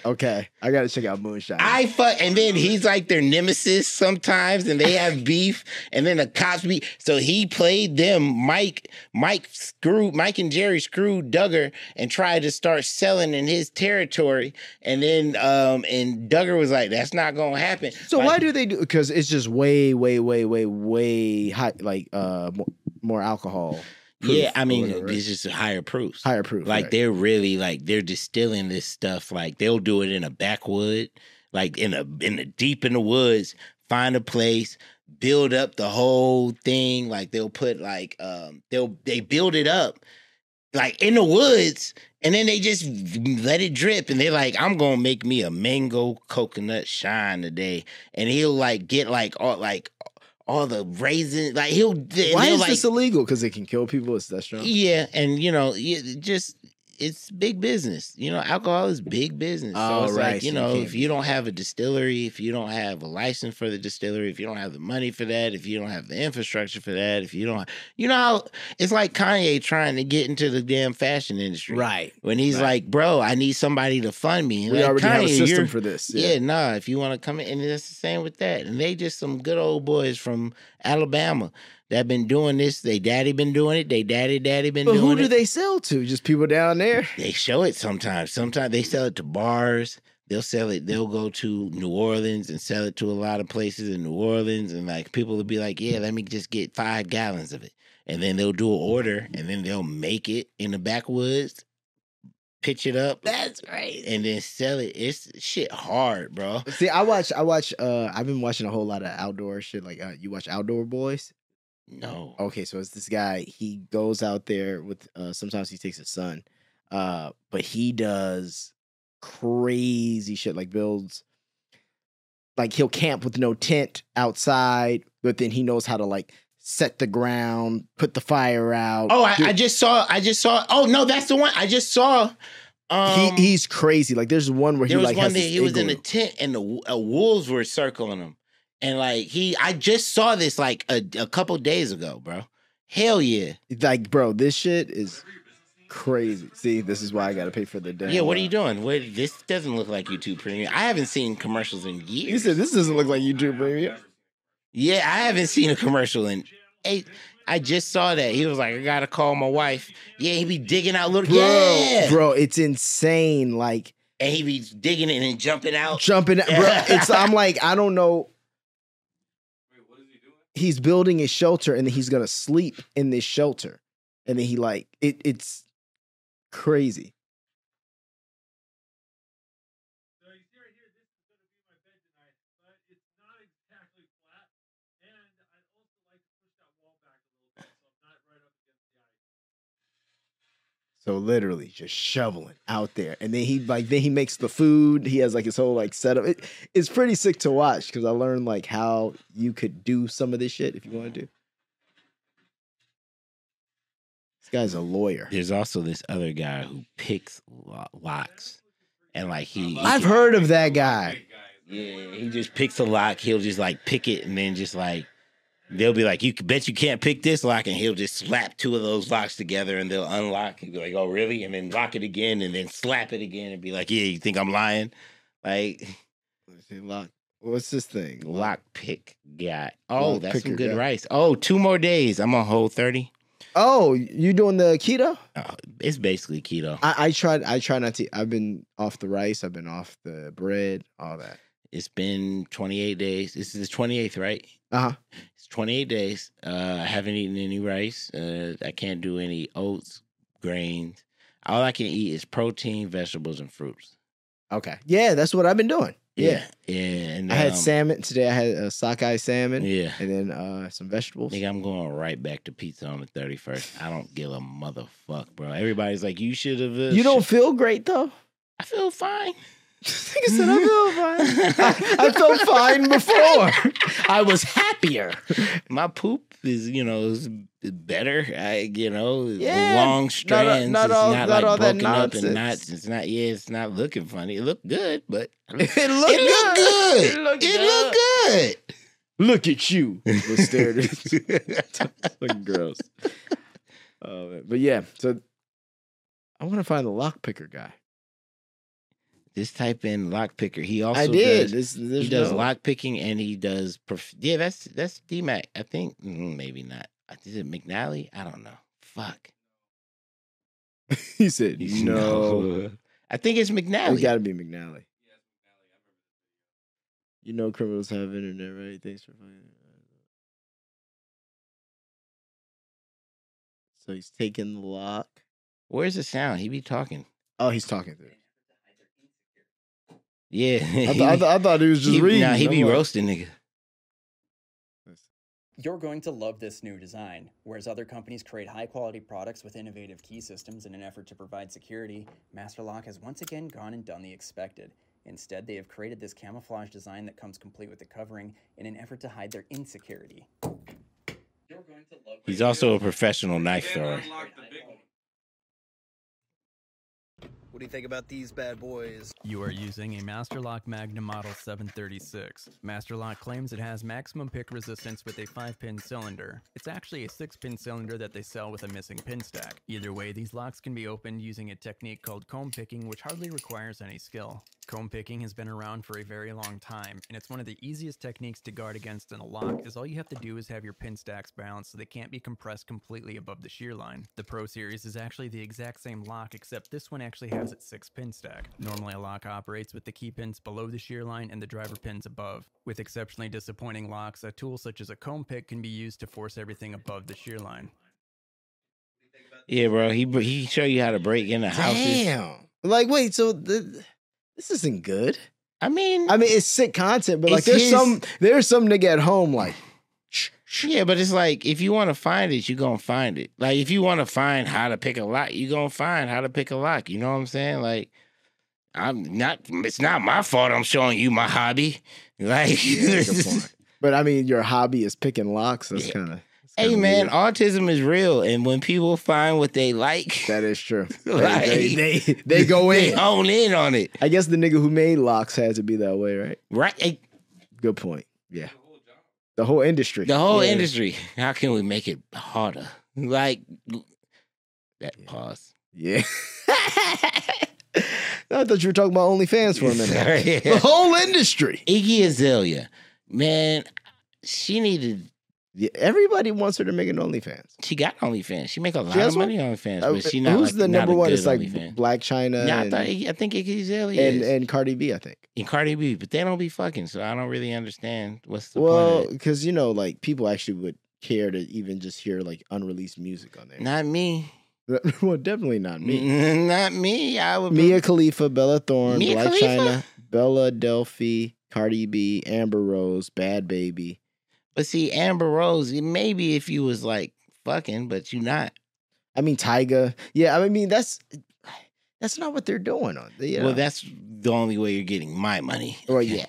Okay, I gotta check out Moonshine. And then he's like their nemesis sometimes, and they have beef, and then the cops be. So he played them. Mike and Jerry screwed Duggar and tried to start selling in his territory, and then and Duggar was like, "That's not gonna happen." So like, why do they do? Because it's just way hot, like more alcohol. Proof, yeah, I mean, whatever, right? It's just higher proof. Like, right. They're really, like, they're distilling this stuff. Like, they'll do it in a backwood, like, deep in the woods, find a place, build up the whole thing. Like, they'll put, like, they build it up, like, in the woods, and then they just let it drip. And they're like, I'm going to make me a mango coconut shine today. And he'll, like, get, like, all the raisins, like he'll. Why is this illegal? Because it can kill people. It's that strong. Yeah, and you know, just it's big business. You know, alcohol is big business. So it's like, you know, if you don't have a distillery, if you don't have a license for the distillery, if you don't have the money for that, if you don't have the infrastructure for that, if you don't, you know, how it's like Kanye trying to get into the damn fashion industry. Right. When he's like, bro, I need somebody to fund me. We already have a system for this. Yeah, nah, if you want to come in, and that's the same with that. And they just some good old boys from Alabama. That been doing this. They daddy been doing it. They daddy been doing it. But who do they sell to? Just people down there? They show it sometimes. Sometimes they sell it to bars. They'll sell it. They'll go to New Orleans and sell it to a lot of places in New Orleans. And like people will be like, yeah, let me just get 5 gallons of it. And then they'll do an order and then they'll make it in the backwoods. Pitch it up. That's right. And then sell it. It's shit hard, bro. See, I've been watching a whole lot of outdoor shit. Like you watch Outdoor Boys? No. Okay, so it's this guy. He goes out there with, sometimes he takes his son, but he does crazy shit, like builds, like he'll camp with no tent outside, but then he knows how to like set the ground, put the fire out. Oh, I just saw, oh no, that's the one I just saw. He's crazy. Like there's one where he was in a tent and the wolves were circling him. And like I just saw this like a couple days ago, bro. Hell yeah! Like, bro, this shit is crazy. See, this is why I gotta pay for the damn. Yeah, what are you doing? Wait, this doesn't look like YouTube Premium. I haven't seen commercials in years. You said this doesn't look like YouTube Premium. Yeah, I haven't seen a commercial in 8. I just saw that. He was like, I gotta call my wife. Yeah, he be digging out little. Bro, it's insane. Like, and he be digging it and jumping out, bro. It's I'm like, I don't know. He's building a shelter and then he's going to sleep in this shelter. And then he like, it's crazy. So he's right here, this is going to be my bed tonight, but it's not exactly flat. And I'd also like to push that wall back a little bit, so I'm not right up against the ice. So literally just shoveling out there. And then he makes the food. He has like his whole like setup. It's pretty sick to watch because I learned like how you could do some of this shit if you want to do. This guy's a lawyer. There's also this other guy who picks locks and like I've heard of that guy. Yeah, he just picks a lock. He'll just like pick it and then just like they'll be like, you bet you can't pick this lock, and he'll just slap 2 of those locks together and they'll unlock and be like, oh really? And then lock it again and then slap it again and be like, yeah, you think I'm lying? Like lock. What's this thing? Lock pick guy. Oh, lock that's some good guy. Rice. Oh, 2 more days. I'm on Whole30. Oh, you doing the keto? It's basically keto. I try not to. I've been off the rice. I've been off the bread. All that. It's been 28 days. This is the 28th, right? Uh-huh. It's 28 days. I haven't eaten any rice. I can't do any oats, grains. All I can eat is protein, vegetables, and fruits. Okay. Yeah, that's what I've been doing. Yeah. And I had salmon today. I had sockeye salmon. Yeah. And then some vegetables. Nigga, I'm going right back to pizza on the 31st. I don't give a motherfuck, bro. Everybody's like, you should have. You don't feel great, though? I feel fine. Like I said, I feel fine. I felt fine before. I was happier. My poop is, you know, is better. Long strands. It's not looking funny. It looked good, but it looked good. Look at you. Looking gross. But yeah, so I want to find the lockpicker guy. Just type in lock picker. He also does lock picking and he does. That's DMAC. I think maybe not. Is it McNally? I don't know. Fuck. He said no. I think it's McNally. It's got to be McNally. You know, criminals have internet, right? Thanks for finding it. So he's taking the lock. Where's the sound? He be talking. Oh, he's talking through. Yeah. I thought he was just reading. Nah, he be roasting, nigga. You're going to love this new design. Whereas other companies create high-quality products with innovative key systems in an effort to provide security, Master Lock has once again gone and done the expected. Instead, they have created this camouflage design that comes complete with the covering in an effort to hide their insecurity. You're going to love. He's also a professional knife thrower. What do you think about these bad boys? You are using a Masterlock Magnum Model 736. Masterlock claims it has maximum pick resistance with a 5-pin cylinder. It's actually a 6-pin cylinder that they sell with a missing pin stack. Either way, these locks can be opened using a technique called comb picking, which hardly requires any skill. Comb picking has been around for a very long time, and it's one of the easiest techniques to guard against in a lock, as all you have to do is have your pin stacks balanced so they can't be compressed completely above the shear line. The Pro Series is actually the exact same lock, except this one actually has its 6-pin stack. Normally a lock operates with the key pins below the shear line and the driver pins above. With exceptionally disappointing locks, a tool such as a comb pick can be used to force everything above the shear line. Yeah, bro, he show you how to break into houses. Damn! Like, wait, so... This isn't good. I mean, it's sick content, but like, there's some nigga at home like, yeah, but it's like if you want to find it, you gonna find it. Like if you want to find how to pick a lock, you gonna find how to pick a lock. You know what I'm saying? Like, it's not my fault. I'm showing you my hobby. Like, yeah, but I mean, your hobby is picking locks. That's kind of. Hey man, autism is real, and when people find what they like, that is true. Like, they go in, they own in on it. I guess the nigga who made locks had to be that way, right? Right. Good point. Yeah. The whole industry. The whole industry. How can we make it harder? Like that pause. Yeah. I thought you were talking about OnlyFans for a minute. Yeah. The whole industry. Iggy Azalea, man, she needed. Yeah, everybody wants her to make an OnlyFans. She got OnlyFans. She make a lot of money on OnlyFans, but she not. Who's like, the number one? It's like OnlyFans. Black China. Yeah, I think Iggy Azalea and Cardi B. I think and Cardi B, but they don't be fucking, so I don't really understand what's the point of it. Because you know, like people actually would care to even just hear like unreleased music on there. Not me. Well, definitely not me. Not me. I would. Mia Khalifa, Bella Thorne, Black China, Bella Delphi, Cardi B, Amber Rose, Bad Baby. But see, Amber Rose, maybe if you was like fucking, but you not. I mean, Tyga. Yeah, I mean, that's not what they're doing. Well, that's the only way you're getting my money. Well, yeah.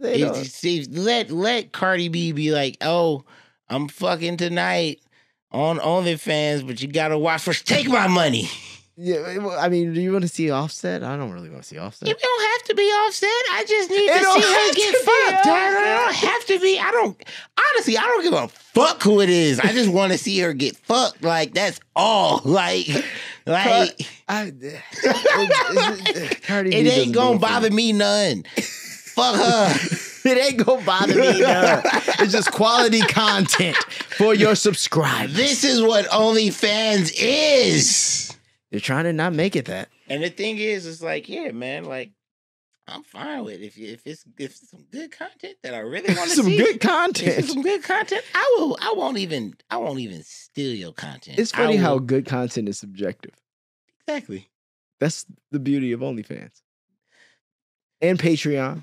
Let Cardi B be like, oh, I'm fucking tonight on OnlyFans, but you got to watch for take my money. Yeah, I mean, do you want to see Offset? I don't really want to see Offset. It don't have to be Offset. I just need to see her get fucked. I don't have to be. Honestly, I don't give a fuck who it is. I just want to see her get fucked. Like, that's all. Like. It ain't gonna bother me none. Fuck her. It ain't gonna bother me, no. It's just quality content for your subscribers. This is what OnlyFans is. They're trying to not make it that. And the thing is, it's like, yeah, man, like, I'm fine with it. If it's some good content that I really want to see. Some good content. Some good content. I won't even steal your content. It's funny how good content is subjective. Exactly. That's the beauty of OnlyFans. And Patreon.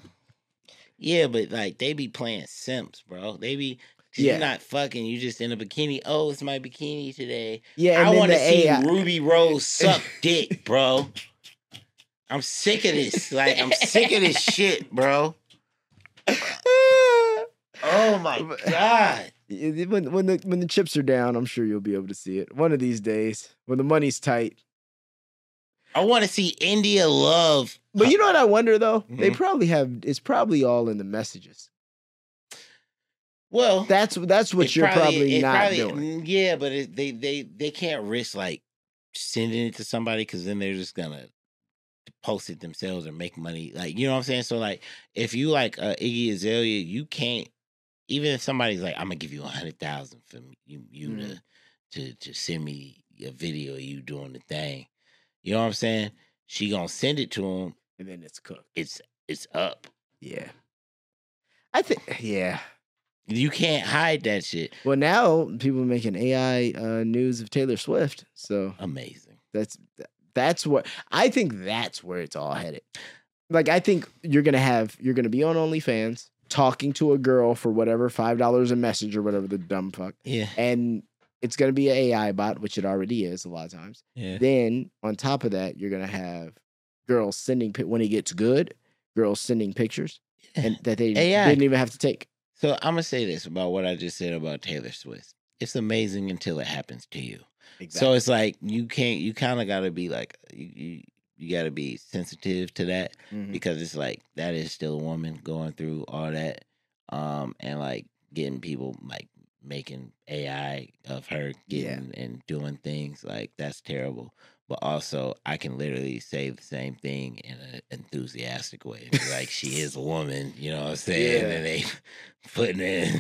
Yeah, but like they be playing simps, bro. They be You're not fucking. You just in a bikini. Oh, it's my bikini today. Yeah, I want to see Ruby Rose suck dick, bro. I'm sick of this. Like, I'm sick of this shit, bro. Oh my god. When the chips are down, I'm sure you'll be able to see it one of these days. When the money's tight. I want to see India Love. But you know what I wonder though? Mm-hmm. They probably have. It's probably all in the messages. Well, that's what you're probably not doing. Yeah, but they can't risk like sending it to somebody because then they're just gonna post it themselves or make money. Like, you know what I'm saying? So like, if you like Iggy Azalea, you can't. Even if somebody's like, I'm gonna give you 100,000 for you mm-hmm. to send me a video of you doing the thing. You know what I'm saying? She gonna send it to him, and then it's cooked. It's up. Yeah, I think. Yeah. You can't hide that shit. Well, now people are making AI news of Taylor Swift. So amazing. That's what I think. That's where it's all headed. Like, I think you're gonna be on OnlyFans talking to a girl for whatever $5 a message or whatever the dumb fuck. Yeah. And it's gonna be an AI bot, which it already is a lot of times. Yeah. Then on top of that, you're gonna have girls sending when it gets good, girls sending pictures and that they didn't even have to take. So I'm gonna say this about what I just said about Taylor Swift. It's amazing until it happens to you. Exactly. So it's like you kind of gotta be like, you got to be sensitive to that because it's like that is still a woman going through all that, and like getting people like making AI of her getting and doing things like that's terrible. But also, I can literally say the same thing in an enthusiastic way. Like, she is a woman, you know what I'm saying? Yeah. And they putting in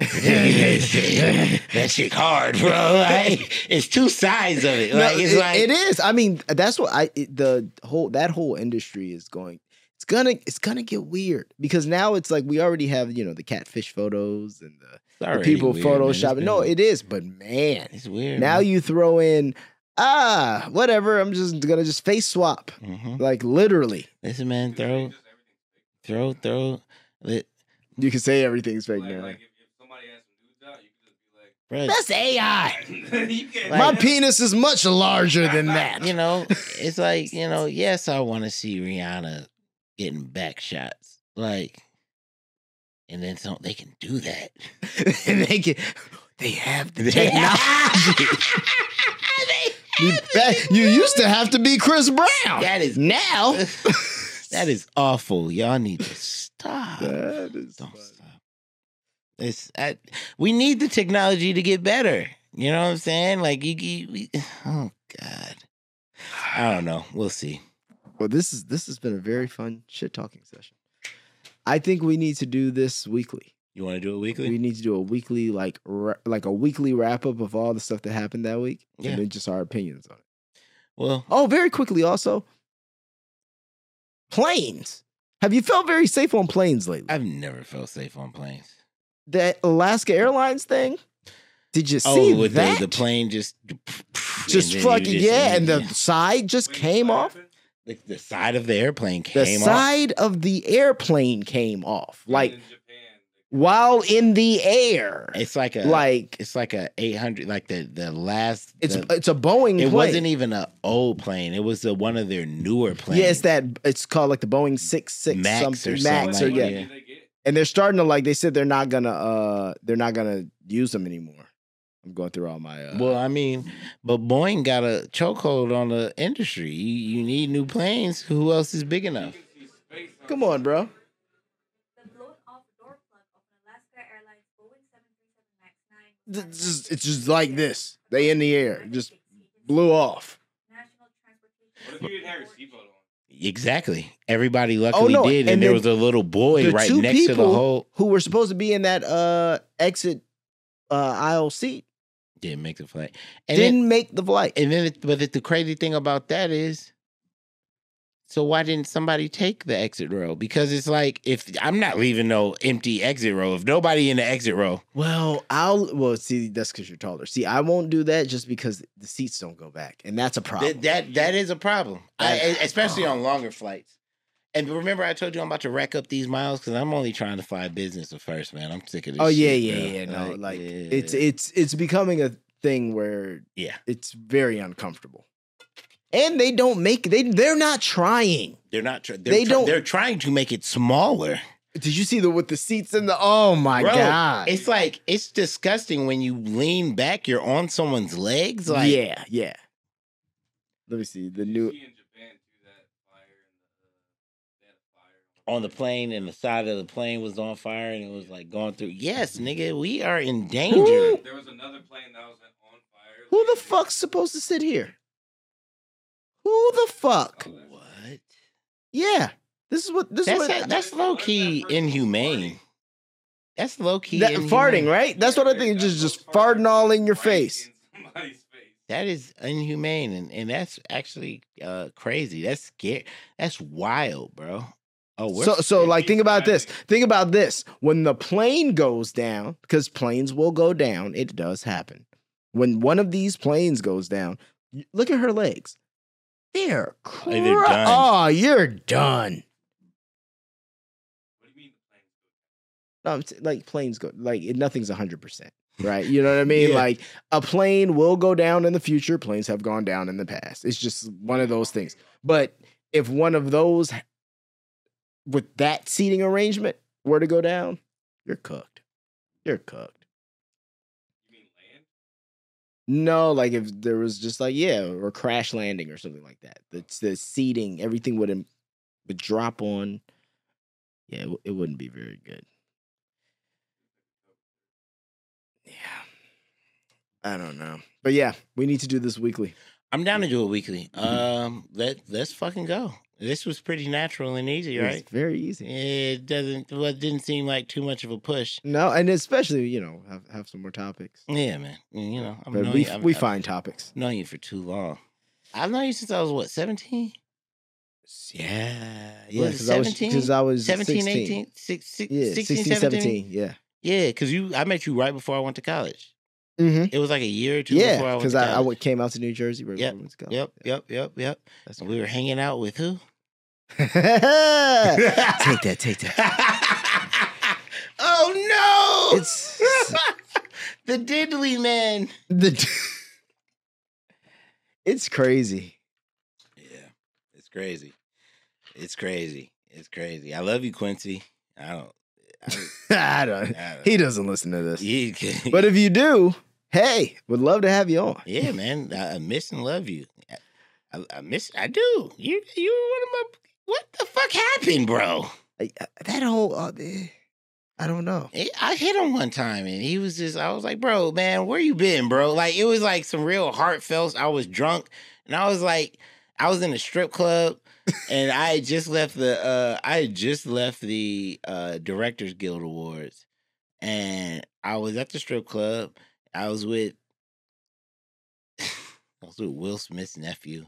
that shit hard, bro. Like, it's two sides of it. Like, no, it's it is. I mean, that's what that whole industry is going. It's gonna get weird because now it's like we already have, you know, the catfish photos and the people weird, photoshopping. Man, no, it is, but man, it's weird. Now you throw in. Whatever. I'm just gonna face swap, like literally. Listen, man, throw. You can say everything's fake now. Like if somebody has some dudes out, you can just be like, bro, that's AI. My penis is much larger than that. You know, it's like, you know, yes, I want to see Rihanna getting back shots, like, and then so they can do that, and they have the technology. You used to have to be Chris Brown. That is now. That is awful. Y'all need to stop. Don't stop. We need the technology to get better. You know what I'm saying? Like, oh God, I don't know. We'll see. Well, this has been a very fun shit talking session. I think we need to do this weekly. You want to do it weekly? We need to do a weekly, like a weekly wrap up of all the stuff that happened that week, and then just our opinions on it. Well, very quickly also, planes. Have you felt very safe on planes lately? I've never felt safe on planes. That Alaska Airlines thing. Did you see with that? The plane just fucking the side just came off. Like the side of the airplane came off. The side of the airplane came off, like. While in the air, it's like a 800, like the last. It's a Boeing plane. It wasn't even an old plane. It was one of their newer planes. Yeah, it's called like the Boeing 66 Max something, or something. Max like, yeah. And they're starting to like. They said they're not gonna use them anymore. I'm going through all my. Well, I mean, but Boeing got a chokehold on the industry. You need new planes. Who else is big enough? Come on, bro. It's just like this. They in the air. Just blew off. What if you didn't have your seatbelt on? Exactly. Everybody luckily did. And there was a little boy right next to the hole. Who were supposed to be in that exit aisle seat. Didn't make the flight. And then, but the crazy thing about that is, so why didn't somebody take the exit row? Because it's like, if I'm not leaving no empty exit row, if nobody in the exit row. Well, see, that's because you're taller. See, I won't do that just because the seats don't go back. And that's a problem. That is a problem, especially on longer flights. And remember I told you I'm about to rack up these miles because I'm only trying to fly business at first, man. I'm sick of this shit. Yeah. No, like it's becoming a thing where it's very uncomfortable. And they don't make they're not trying. They're not trying. They're trying to make it smaller. Did you see with the seats in the God. It's like it's disgusting when you lean back, you're on someone's legs. Like yeah. Let me see the new in Japan do that fire on the plane and the side of the plane was on fire and it was like going through. Yes, nigga, we are in danger. There was another plane that was on fire. Who the fuck's supposed to sit here? Who the fuck? What? Yeah. That's low key inhumane. That's low key inhumane. Farting, right? That's what I think. Just farting all in your face. That is inhumane. And that's actually crazy. That's scary. That's wild, bro. So like think about this. When the plane goes down, because planes will go down, it does happen. When one of these planes goes down, look at her legs. They're done. Oh, you're done. What do you mean planes go? No, like planes go, like nothing's 100%, right? You know what I mean? Yeah. Like a plane will go down in the future. Planes have gone down in the past. It's just one of those things. But if one of those with that seating arrangement were to go down, you're cooked. You mean land? No, like if there was just like, yeah, or Crash Landing or something like that. The seating, everything would drop on. Yeah, it wouldn't be very good. Yeah. I don't know. But yeah, we need to do this weekly. I'm down to do it weekly. Let's fucking go. This was pretty natural and easy, right? It's very easy. It didn't seem like too much of a push. No, and especially, you know, have some more topics. Yeah, man. You know, we find topics. I've known you for too long. I've known you since I was, what, 17? Yeah. Yeah, because I was 17, 16. 18, 16, 17. Yeah. Yeah, because I met you right before I went to college. Mm-hmm. It was like a year or two before I went to college. Yeah, because I came out to New Jersey. Yep. And we were hanging out with who? Take that, take that. Oh, no! It's the diddly man. It's crazy. Yeah, it's crazy. It's crazy. It's crazy. I love you, Quincy. I don't. He doesn't listen to this. But if you do... Hey, would love to have you on. Yeah, man. I miss and love you. I do. You were one of my... What the fuck happened, bro? That whole... I don't know. I hit him one time, and he was just... I was like, bro, man, where you been, bro? Like, it was like some real heartfelt... I was drunk, and I was like... I was in a strip club, and I had just left the... Directors Guild Awards, and I was at the strip club... I was with Will Smith's nephew.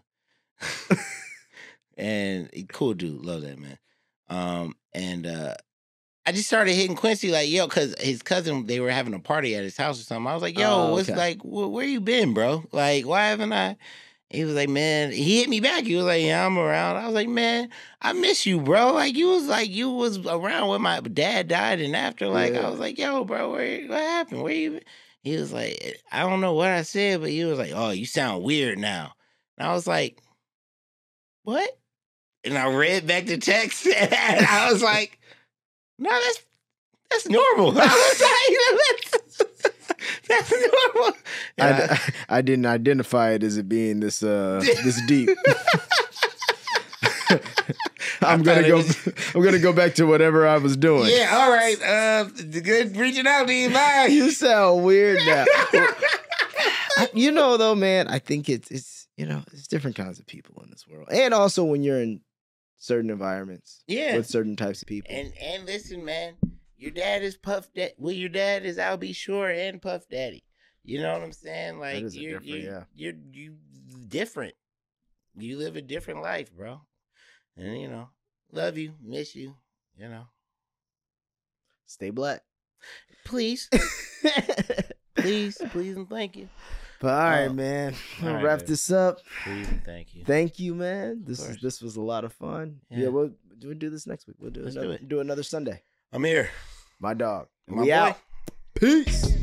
And cool dude. Love that man. I just started hitting Quincy like, yo, cause his cousin, they were having a party at his house or something. I was like, yo, where you been, bro? Like, why haven't I? He was like, man, he hit me back. He was like, yeah, I'm around. I was like, man, I miss you, bro. Like, you was around when my dad died and after. Like, yeah. I was like, yo, bro, what happened? Where you been? He was like, I don't know what I said, but he was like, oh, you sound weird now. And I was like, what? And I read back the text, and I was like, no, that's normal. I was like, that's normal. I didn't identify it as it being this deep. I'm gonna go back to whatever I was doing. Yeah, all right. Good reaching out to you. Bye. You sound weird now. You know, though, man. I think it's you know, it's different kinds of people in this world, and also when you're in certain environments, with certain types of people. And listen, man, your dad is Puff Daddy. Well, your dad is Albie Shore and Puff Daddy. You know what I'm saying? Like you're different. You live a different life, bro. And, you know, love you, miss you, you know. Stay black. Please. Please, and thank you. But all right, man. I'll wrap this up. Please and thank you. Thank you, man. This was a lot of fun. Yeah, we'll do this next week. We'll do another Sunday. I'm here. My dog. My boy. Out. Peace.